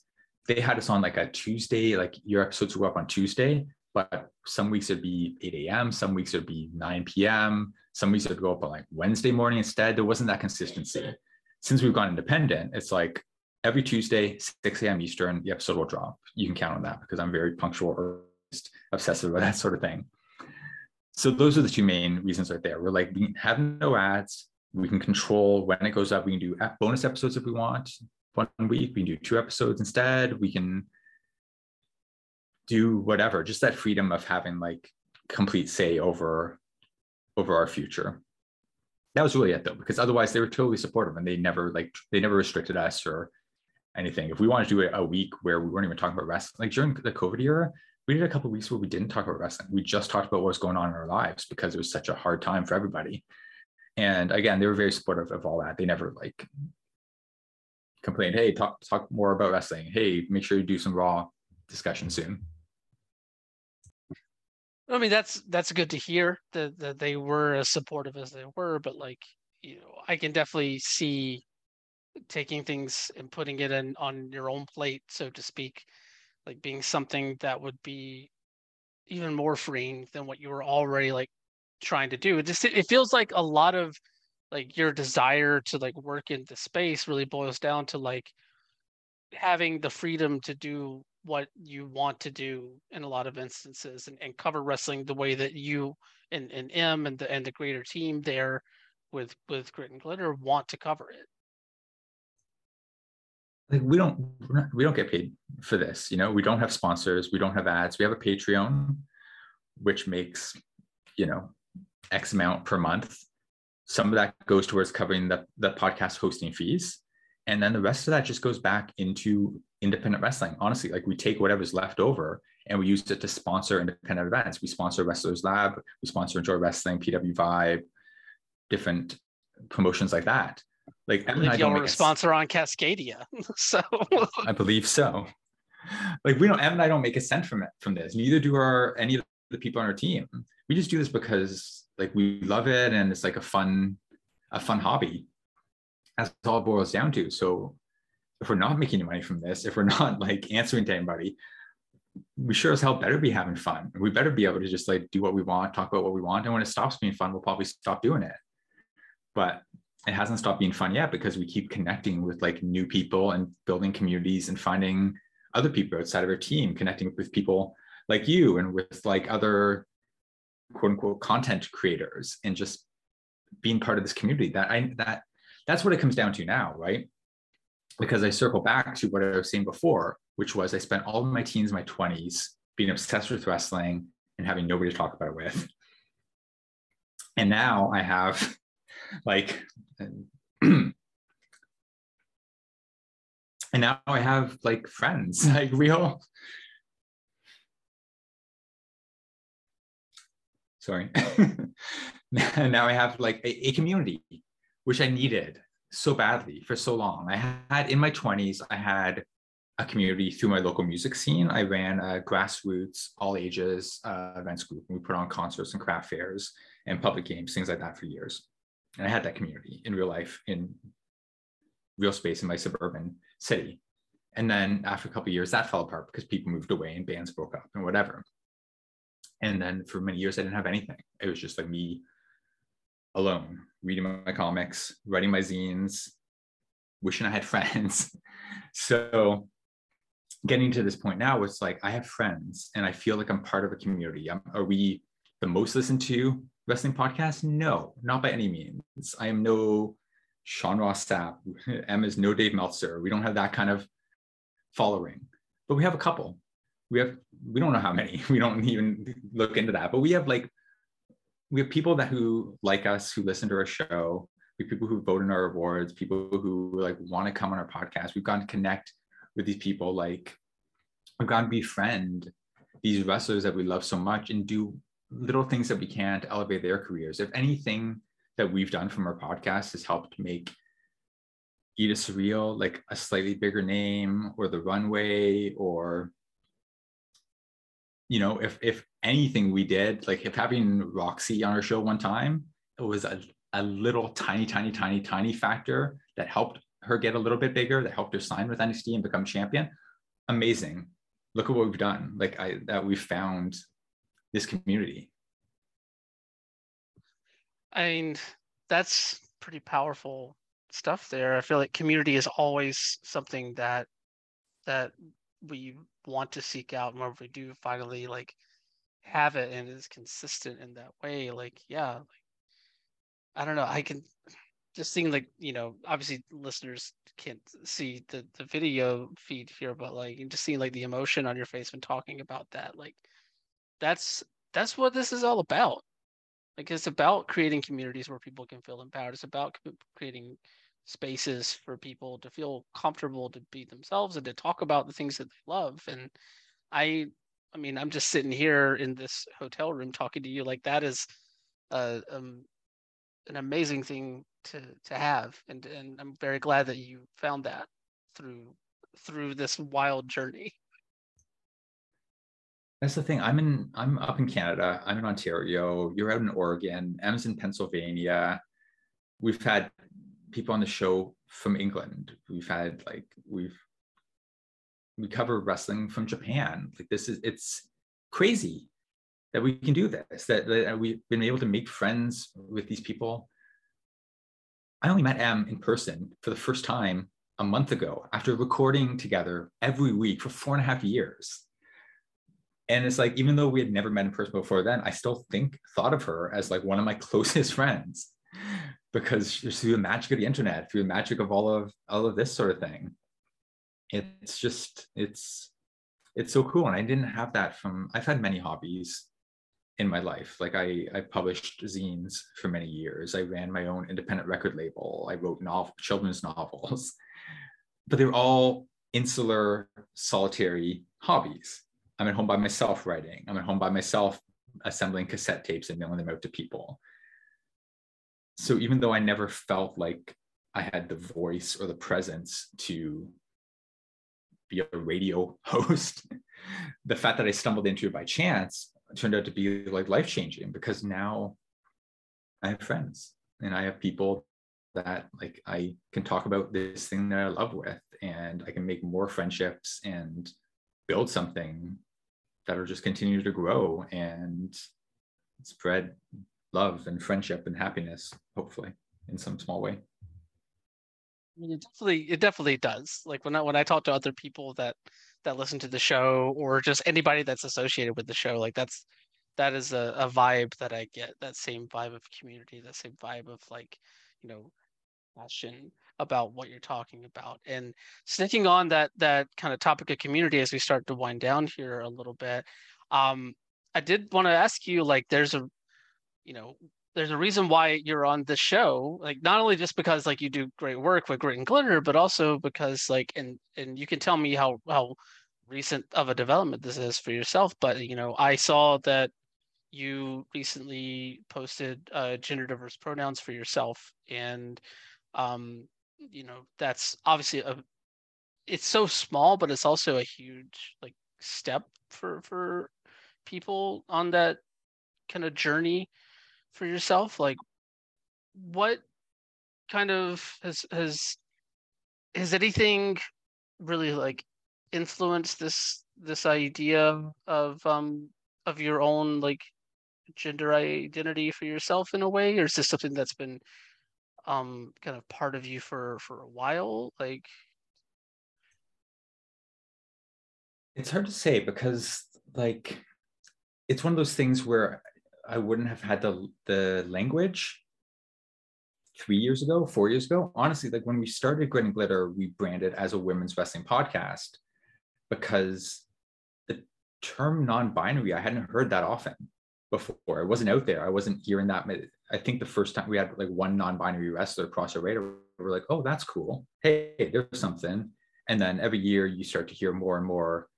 they had us on like a Tuesday, like your episodes were up on Tuesday, but some weeks it'd be eight a.m., some weeks it'd be nine p.m., some weeks it'd go up on like Wednesday morning instead. There wasn't that consistency. Since we've gone independent, it's like every Tuesday, six a.m. Eastern, the episode will drop. You can count on that because I'm very punctual or obsessive about that sort of thing. So those are the two main reasons right there. We're like, we have no ads. We can control when it goes up. We can do bonus episodes if we want one week. We can do two episodes instead. We can do whatever. Just that freedom of having like complete say over, over our future. That was really it though, because otherwise they were totally supportive and they never like, they never restricted us or anything. If we wanted to do a week where we weren't even talking about wrestling, like during the COVID era, we did a couple of weeks where we didn't talk about wrestling. We just talked about what was going on in our lives because it was such a hard time for everybody. And again, they were very supportive of all that. They never like complained, hey, talk, talk more about wrestling. Hey, make sure you do some Raw discussion soon. I mean, that's that's good to hear that, that they were as supportive as they were, but like, you know, I can definitely see taking things and putting it in on your own plate, so to speak, like being something that would be even more freeing than what you were already like trying to do. It just, it feels like a lot of like your desire to like work in the space really boils down to like having the freedom to do what you want to do in a lot of instances, and, and cover wrestling the way that you and, and Em and the and the greater team there with with Grit and Glitter want to cover it. Like we don't we're not, we don't get paid for this, you know. We don't have sponsors. We don't have ads. We have a Patreon, which makes, you know, X amount per month. Some of that goes towards covering the, the podcast hosting fees. And then the rest of that just goes back into independent wrestling. Honestly, like we take whatever's left over and we use it to sponsor independent events. We sponsor Wrestlers Lab. We sponsor Enjoy Wrestling, P W Vibe, different promotions like that. Like I believe y'all were a sponsor on Cascadia. So I believe so. Like we don't, Em and I don't make a cent from it, from this. Neither do our any of the people on our team. We just do this because like we love it and it's like a fun, a fun hobby. That's all it boils down to. So if we're not making money from this, if we're not like answering to anybody, we sure as hell better be having fun. We better be able to just like do what we want, talk about what we want. And when it stops being fun, we'll probably stop doing it. But it hasn't stopped being fun yet because we keep connecting with like new people and building communities and finding other people outside of our team, connecting with people like you and with like other quote unquote content creators, and just being part of this community. That I, that that's what it comes down to now, right? Because I circle back to what I was saying before, which was I spent all of my teens, my twenties being obsessed with wrestling and having nobody to talk about it with. And now I have like, and now I have like friends, like real. Sorry. Now I have like a, a community which I needed so badly for so long. I had, in my twenties, I had a community through my local music scene. I ran a grassroots, all ages uh, events group. We put on concerts and craft fairs and public games, things like that for years. And I had that community in real life, in real space in my suburban city. And then after a couple of years, that fell apart because people moved away and bands broke up and whatever. And then for many years, I didn't have anything. It was just like me alone, reading my comics, writing my zines, wishing I had friends. So getting to this point now, it's like, I have friends and I feel like I'm part of a community. I'm, are we the most listened to wrestling podcast? No, not by any means. I am no Sean Ross Sapp. Em is no Dave Meltzer. We don't have that kind of following, but we have a couple. We have, we don't know how many, we don't even look into that, but we have like, we have people that who like us, who listen to our show. We have people who vote in our awards, people who like want to come on our podcast. We've gotten to connect with these people. Like, we've gotten to befriend these wrestlers that we love so much and do little things that we can to elevate their careers. If anything that we've done from our podcast has helped make Ida Surreal like a slightly bigger name, or The Runway, or, you know, if if anything we did, like if having Roxy on our show one time, it was a, a little tiny, tiny, tiny, tiny factor that helped her get a little bit bigger, that helped her sign with N X T and become champion. Amazing. Look at what we've done. Like I, that we've found this community. I mean, that's pretty powerful stuff there. I feel like community is always something that that we want to seek out, and when we do finally like have it and is consistent in that way, like, yeah, like, I don't know, I can just seeing like, you know, obviously listeners can't see the, the video feed here, but like just seeing like the emotion on your face when talking about that, like that's that's what this is all about. Like, it's about creating communities where people can feel empowered. It's about creating spaces for people to feel comfortable to be themselves and to talk about the things that they love. And I, I mean, I'm just sitting here in this hotel room talking to you. Like, that is uh, um, an amazing thing to to have, and and I'm very glad that you found that through through this wild journey. That's the thing. I'm in. I'm up in Canada. I'm in Ontario. You're out in Oregon. Em's in Pennsylvania. We've had people on the show from England. We've had like we've we cover wrestling from Japan. Like, this is it's crazy that we can do this. That, that we've been able to make friends with these people. I only met Em in person for the first time a month ago after recording together every week for four and a half years. And it's like, even though we had never met in person before then, I still think thought of her as like one of my closest friends, because through the magic of the internet, through the magic of all of all of this sort of thing, it's just it's it's so cool. And I didn't have that from. I've had many hobbies in my life. Like I I published zines for many years. I ran my own independent record label. I wrote novel children's novels, but they were all insular, solitary hobbies. I'm at home by myself writing. I'm at home by myself assembling cassette tapes and mailing them out to people. So even though I never felt like I had the voice or the presence to be a radio host, the fact that I stumbled into it by chance turned out to be like life-changing, because now I have friends and I have people that like I can talk about this thing that I love with, and I can make more friendships and build something that'll just continue to grow and spread love and friendship and happiness, hopefully, in some small way. I mean, it definitely it definitely does. Like when I when I talk to other people that that listen to the show, or just anybody that's associated with the show, like that's that is a, a vibe that I get. That same vibe of community, that same vibe of like, you know, passion about what you're talking about. And sneaking on that that kind of topic of community as we start to wind down here a little bit, um, I did want to ask you, like, there's a, you know, there's a reason why you're on the show. Like, not only just because like you do great work with Grit and Glitter, but also because like, and and you can tell me how how recent of a development this is for yourself. But you know, I saw that you recently posted uh, gender diverse pronouns for yourself, and um, you know, that's obviously a, it's so small, but it's also a huge like step for for people on that kind of journey for yourself. Like, what kind of has has has anything really like influenced this this idea of um of your own like gender identity for yourself in a way, or is this something that's been um kind of part of you for for a while? Like, it's hard to say, because like it's one of those things where I wouldn't have had the the language three years ago, four years ago. Honestly, like when we started Grit and Glitter, we branded as a women's wrestling podcast because the term non-binary, I hadn't heard that often before. It wasn't out there. I wasn't hearing that. I think the first time we had like one non-binary wrestler across our radar, we were like, oh, that's cool. Hey, there's something. And then every year you start to hear more and more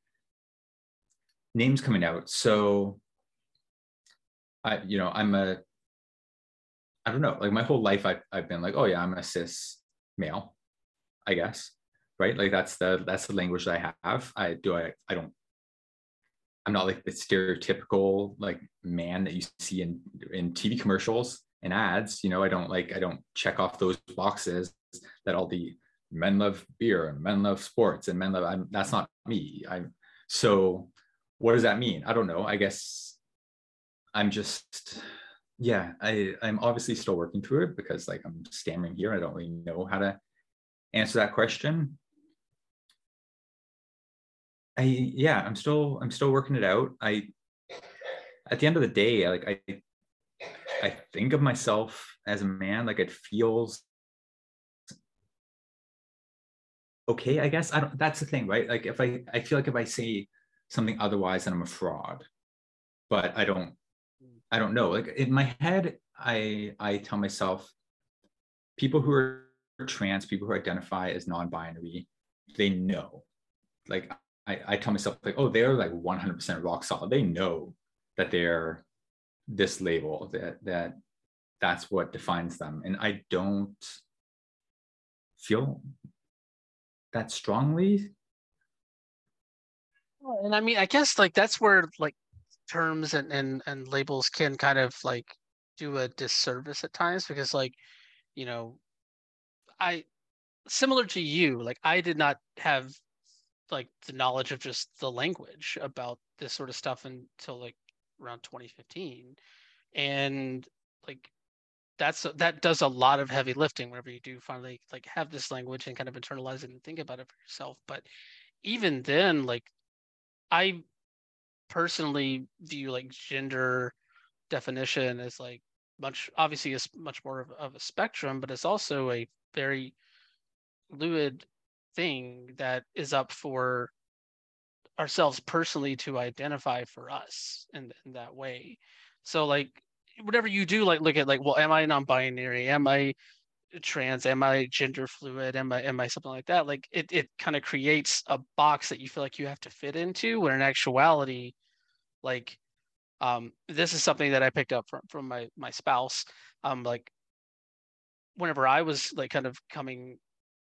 names coming out. So I, you know, I'm a, I don't know, like my whole life I've, I've been like, oh yeah, I'm a cis male, I guess, right? Like that's the, that's the language that I have. I do, I, I don't, I'm not like the stereotypical like man that you see in, in T V commercials and ads, you know. I don't like, I don't check off those boxes that all the men love beer and men love sports and men love, I'm, that's not me. I'm, so what does that mean? I don't know. I guess I'm just, yeah, I, I'm obviously still working through it because like I'm stammering here. I don't really know how to answer that question. I, yeah, I'm still, I'm still working it out. I, at the end of the day, like I, I think of myself as a man. Like it feels okay, I guess. I don't, that's the thing, right? Like if I, I feel like if I say something otherwise, then I'm a fraud, but I don't, I don't know. Like in my head, I I tell myself, people who are trans, people who identify as non-binary, they know. Like I, I tell myself, like, oh, they're like one hundred percent rock solid. They know that they're this label, that that that's what defines them. And I don't feel that strongly. And I mean, I guess like that's where like terms and, and and labels can kind of like do a disservice at times, because like, you know, I, similar to you, like I did not have like the knowledge of just the language about this sort of stuff until like around twenty fifteen, and like that's that does a lot of heavy lifting whenever you do finally like have this language and kind of internalize it and think about it for yourself. But even then, like I personally view like gender definition as like much, obviously it's much more of, of a spectrum, but it's also a very fluid thing that is up for ourselves personally to identify for us in, in that way. So like whatever you do, like look at like, well, am I non-binary? Am I trans? Am I gender fluid? Am I am I something like that? Like it it kind of creates a box that you feel like you have to fit into, when in actuality, like um this is something that I picked up from, from my my spouse. Um like whenever I was like kind of coming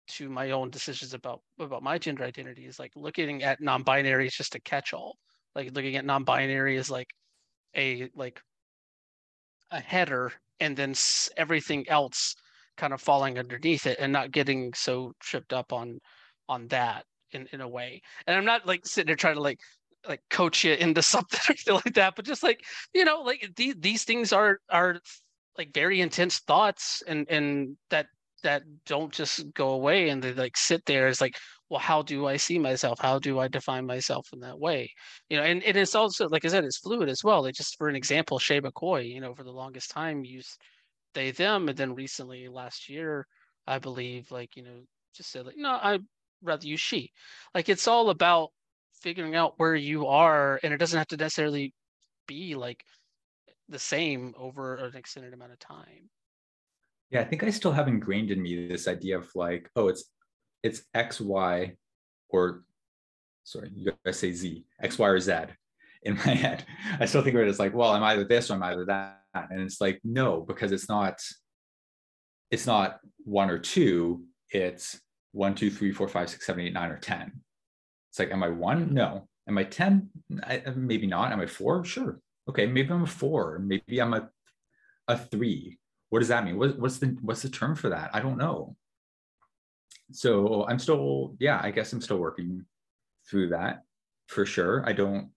to my own decisions about about my gender identity, is like looking at non-binary is just a catch-all. Like looking at non-binary is like a like a header, and then everything else kind of falling underneath it, and not getting so tripped up on on that in, in a way. And I'm not like sitting there trying to like like coach you into something or anything like that, but just like, you know, like these these things are are like very intense thoughts, and and that that don't just go away, and they like sit there. It's like, well, how do I see myself? How do I define myself in that way? You know, and, and it's also, like I said, it's fluid as well. Like just for an example, Shea McCoy, you know, for the longest time used they, them, and then recently last year, I believe, like, you know, just said like, no, I'd rather use she. Like it's all about figuring out where you are, and it doesn't have to necessarily be like the same over an extended amount of time. Yeah, I think I still have ingrained in me this idea of like, oh, it's it's X, Y, or sorry, you guys say Z, X, Y, or Z. in my head. I still think of it as like, well, I'm either this or I'm either that. And it's like, no, because it's not, it's not one or two, it's one, two, three, four, five, six, seven, eight, nine, or ten. It's like, am I one? No. Am I ten? I, maybe not. Am I four? Sure. Okay. Maybe I'm a four. Maybe I'm a, a three. What does that mean? What, what's the, what's the term for that? I don't know. So I'm still, yeah, I guess I'm still working through that for sure. I don't.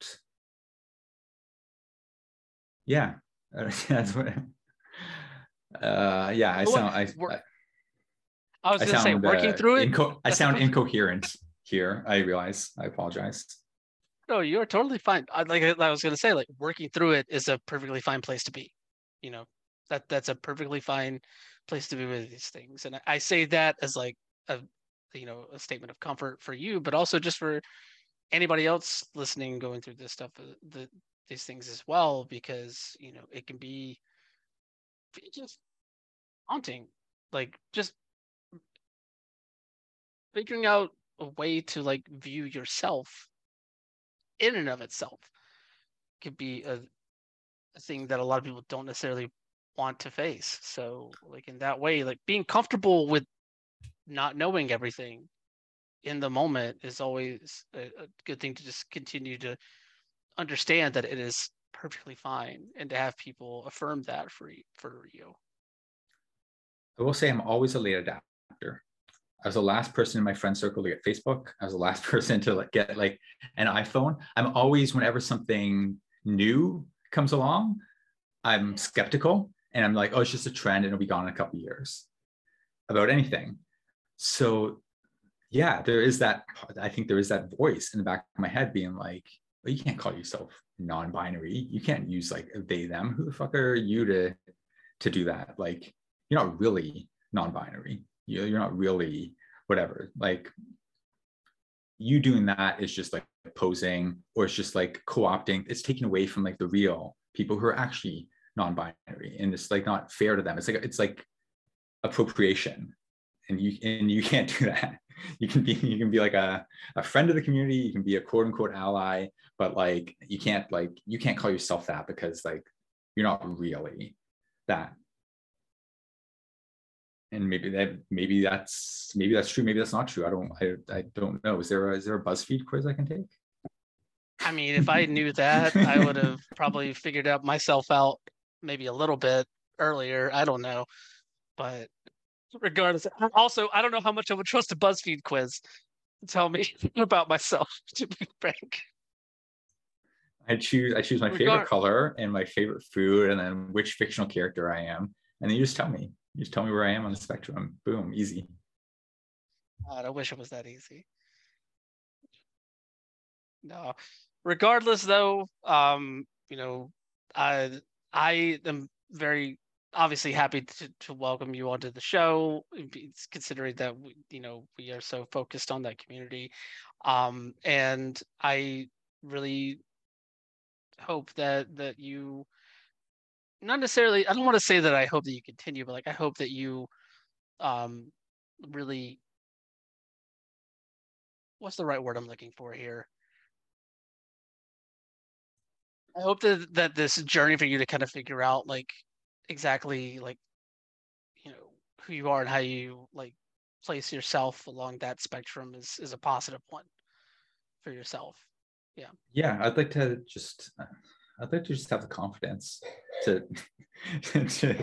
Yeah. That's what, uh, yeah, I sound, I, I, I was going to say working uh, through it. I sound incoherent here. I realize, I apologize. No, you're totally fine. I, like I was going to say, like working through it is a perfectly fine place to be, you know, that that's a perfectly fine place to be with these things. And I, I say that as like a, you know, a statement of comfort for you, but also just for anybody else listening, going through this stuff, the, these things as well, because, you know, it can be just haunting, like just figuring out a way to like view yourself in and of itself could be a, a thing that a lot of people don't necessarily want to face. So like in that way, like being comfortable with not knowing everything in the moment is always a, a good thing to just continue to understand that it is perfectly fine, and to have people affirm that for you, for you. I will say I'm always a late adapter. I was the last person in my friend circle to get Facebook. I was the last person to like get like an iPhone. I'm always, whenever something new comes along, I'm skeptical and I'm like, oh, it's just a trend and it'll be gone in a couple of years about anything. So yeah, there is that, I think there is that voice in the back of my head being like, well, you can't call yourself non-binary. You can't use like they, them. Who the fuck are you to, to do that? Like, you're not really non-binary. You're not really whatever. Like, you doing that is just like posing, or it's just like co-opting. It's taken away from like the real people who are actually non-binary, and it's like not fair to them. It's like, it's like appropriation, and you and you can't do that. You can be you can be like a, a friend of the community. You can be a quote unquote ally, but like you can't like you can't call yourself that, because like you're not really that. And maybe that, maybe that's, maybe that's true. Maybe that's not true. I don't, I, I don't know. Is there a, is there a BuzzFeed quiz I can take? I mean, if I knew that, I would have probably figured out myself out maybe a little bit earlier. I don't know, but regardless, also, I don't know how much I would trust a BuzzFeed quiz to tell me about myself, to be frank. I choose, I choose my Regard- favorite color and my favorite food, and then which fictional character I am. And then you just tell me. You just tell me where I am on the spectrum. Boom, easy. God, I wish it was that easy. No, regardless though, um, you know, I I am very obviously happy to, to welcome you onto the show, considering that we, you know, we are so focused on that community, um, and I really hope that that you. Not necessarily, I don't want to say that I hope that you continue, but like I hope that you um really, what's the right word I'm looking for here? I hope that that this journey for you to kind of figure out like exactly like, you know, who you are and how you like place yourself along that spectrum is is a positive one for yourself. Yeah. Yeah, I'd like to just uh... I'd like to just have the confidence to to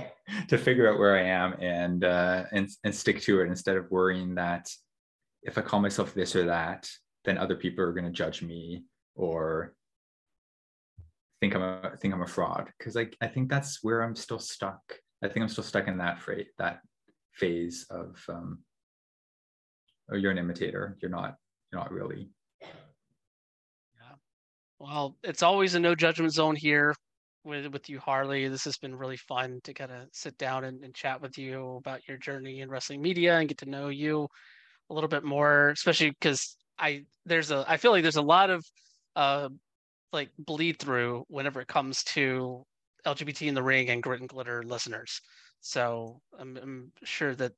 to figure out where I am and uh, and and stick to it, instead of worrying that if I call myself this or that, then other people are going to judge me or think I'm a think I'm a fraud. Because like I think that's where I'm still stuck. I think I'm still stuck in that phrase, that phase of um, oh, you're an imitator. You're not. You're not really. Well, it's always a no judgment zone here with, with you, Harley. This has been really fun to kind of sit down and, and chat with you about your journey in wrestling media and get to know you a little bit more, especially because I there's a I feel like there's a lot of uh, like bleed through whenever it comes to L G B T in the Ring and Grit and Glitter listeners. So I'm, I'm sure that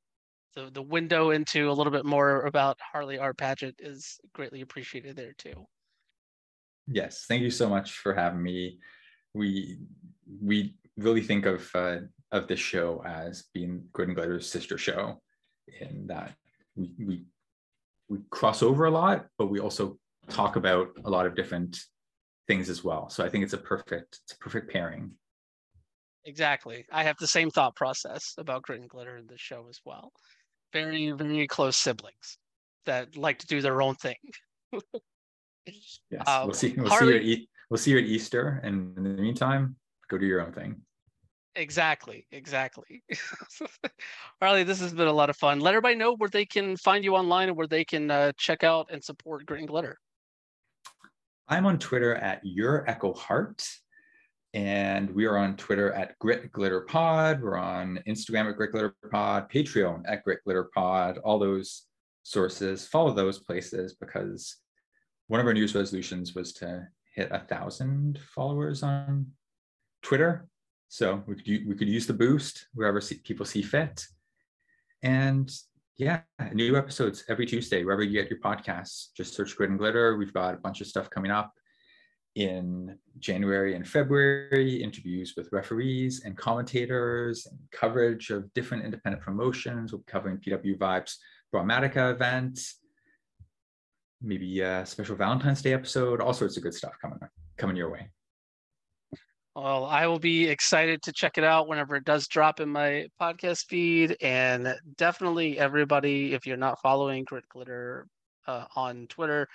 the, the window into a little bit more about Harley R. Padgett is greatly appreciated there, too. Yes, thank you so much for having me. We we really think of uh, of this show as being Grit and Glitter's sister show, in that we we we cross over a lot, but we also talk about a lot of different things as well. So I think it's a perfect it's a perfect pairing. Exactly. I have the same thought process about Grit and Glitter in the show as well. Very, very close siblings that like to do their own thing. Yes, um, we'll see. We'll, Harley, see you at e- we'll see you at Easter, and in the meantime, go do your own thing. Exactly, exactly. Harley, this has been a lot of fun. Let everybody know where they can find you online and where they can uh, check out and support Grit and Glitter. I'm on Twitter at Your Echo Heart. And we are on Twitter at Grit Glitter Pod. We're on Instagram at Grit Glitter Pod, Patreon at Grit Glitter Pod, all those sources. Follow those places, because one of our New Year's resolutions was to hit a thousand followers on Twitter. So we could, we could use the boost wherever see, people see fit. And yeah, new episodes every Tuesday, wherever you get your podcasts. Just search Grit and Glitter. We've got a bunch of stuff coming up in January and February, interviews with referees and commentators, and coverage of different independent promotions. We'll be covering P W Vibe's Brahmatica event, maybe a special Valentine's Day episode, all sorts of good stuff coming, coming your way. Well, I will be excited to check it out whenever it does drop in my podcast feed. And definitely everybody, if you're not following Grit Glitter uh, on Twitter,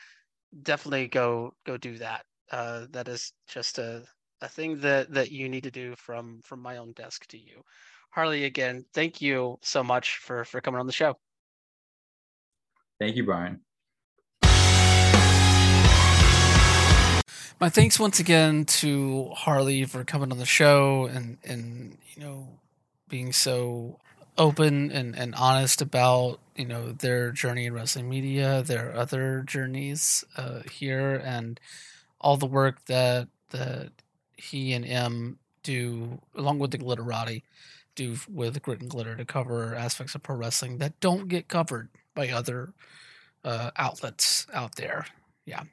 definitely go go do that. Uh, that is just a, a thing that, that you need to do from, from my own desk to you. Harley, again, thank you so much for, for coming on the show. Thank you, Brian. My thanks once again to Harley for coming on the show and, and you know, being so open and, and honest about, you know, their journey in wrestling media, their other journeys uh, here, and all the work that that he and Em do, along with the Glitterati, do with Grit and Glitter to cover aspects of pro wrestling that don't get covered by other uh, outlets out there. Yeah.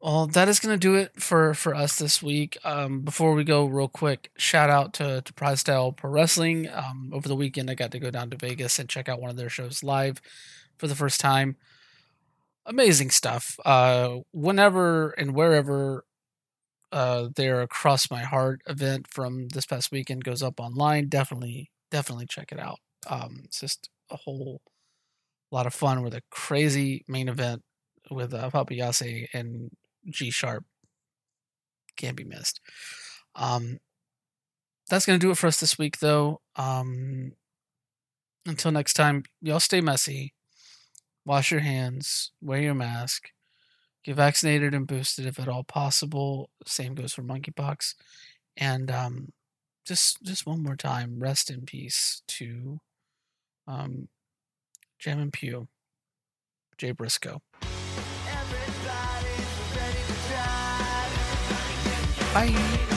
Well, that is going to do it for, for us this week. Um, before we go, real quick, shout out to, to Pride Style Pro Wrestling. Um, over the weekend, I got to go down to Vegas and check out one of their shows live for the first time. Amazing stuff. Uh, whenever and wherever uh, their Across My Heart event from this past weekend goes up online, definitely, definitely check it out. Um, it's just a whole lot of fun with a crazy main event with uh, Papayase and G Sharp. Can't be missed. Um, that's going to do it for us this week, though. Um, until next time, y'all stay messy. Wash your hands, wear your mask, get vaccinated and boosted if at all possible. Same goes for monkeypox. And um, just just one more time, rest in peace to um, Jam and Pew, Jay Briscoe. Bye.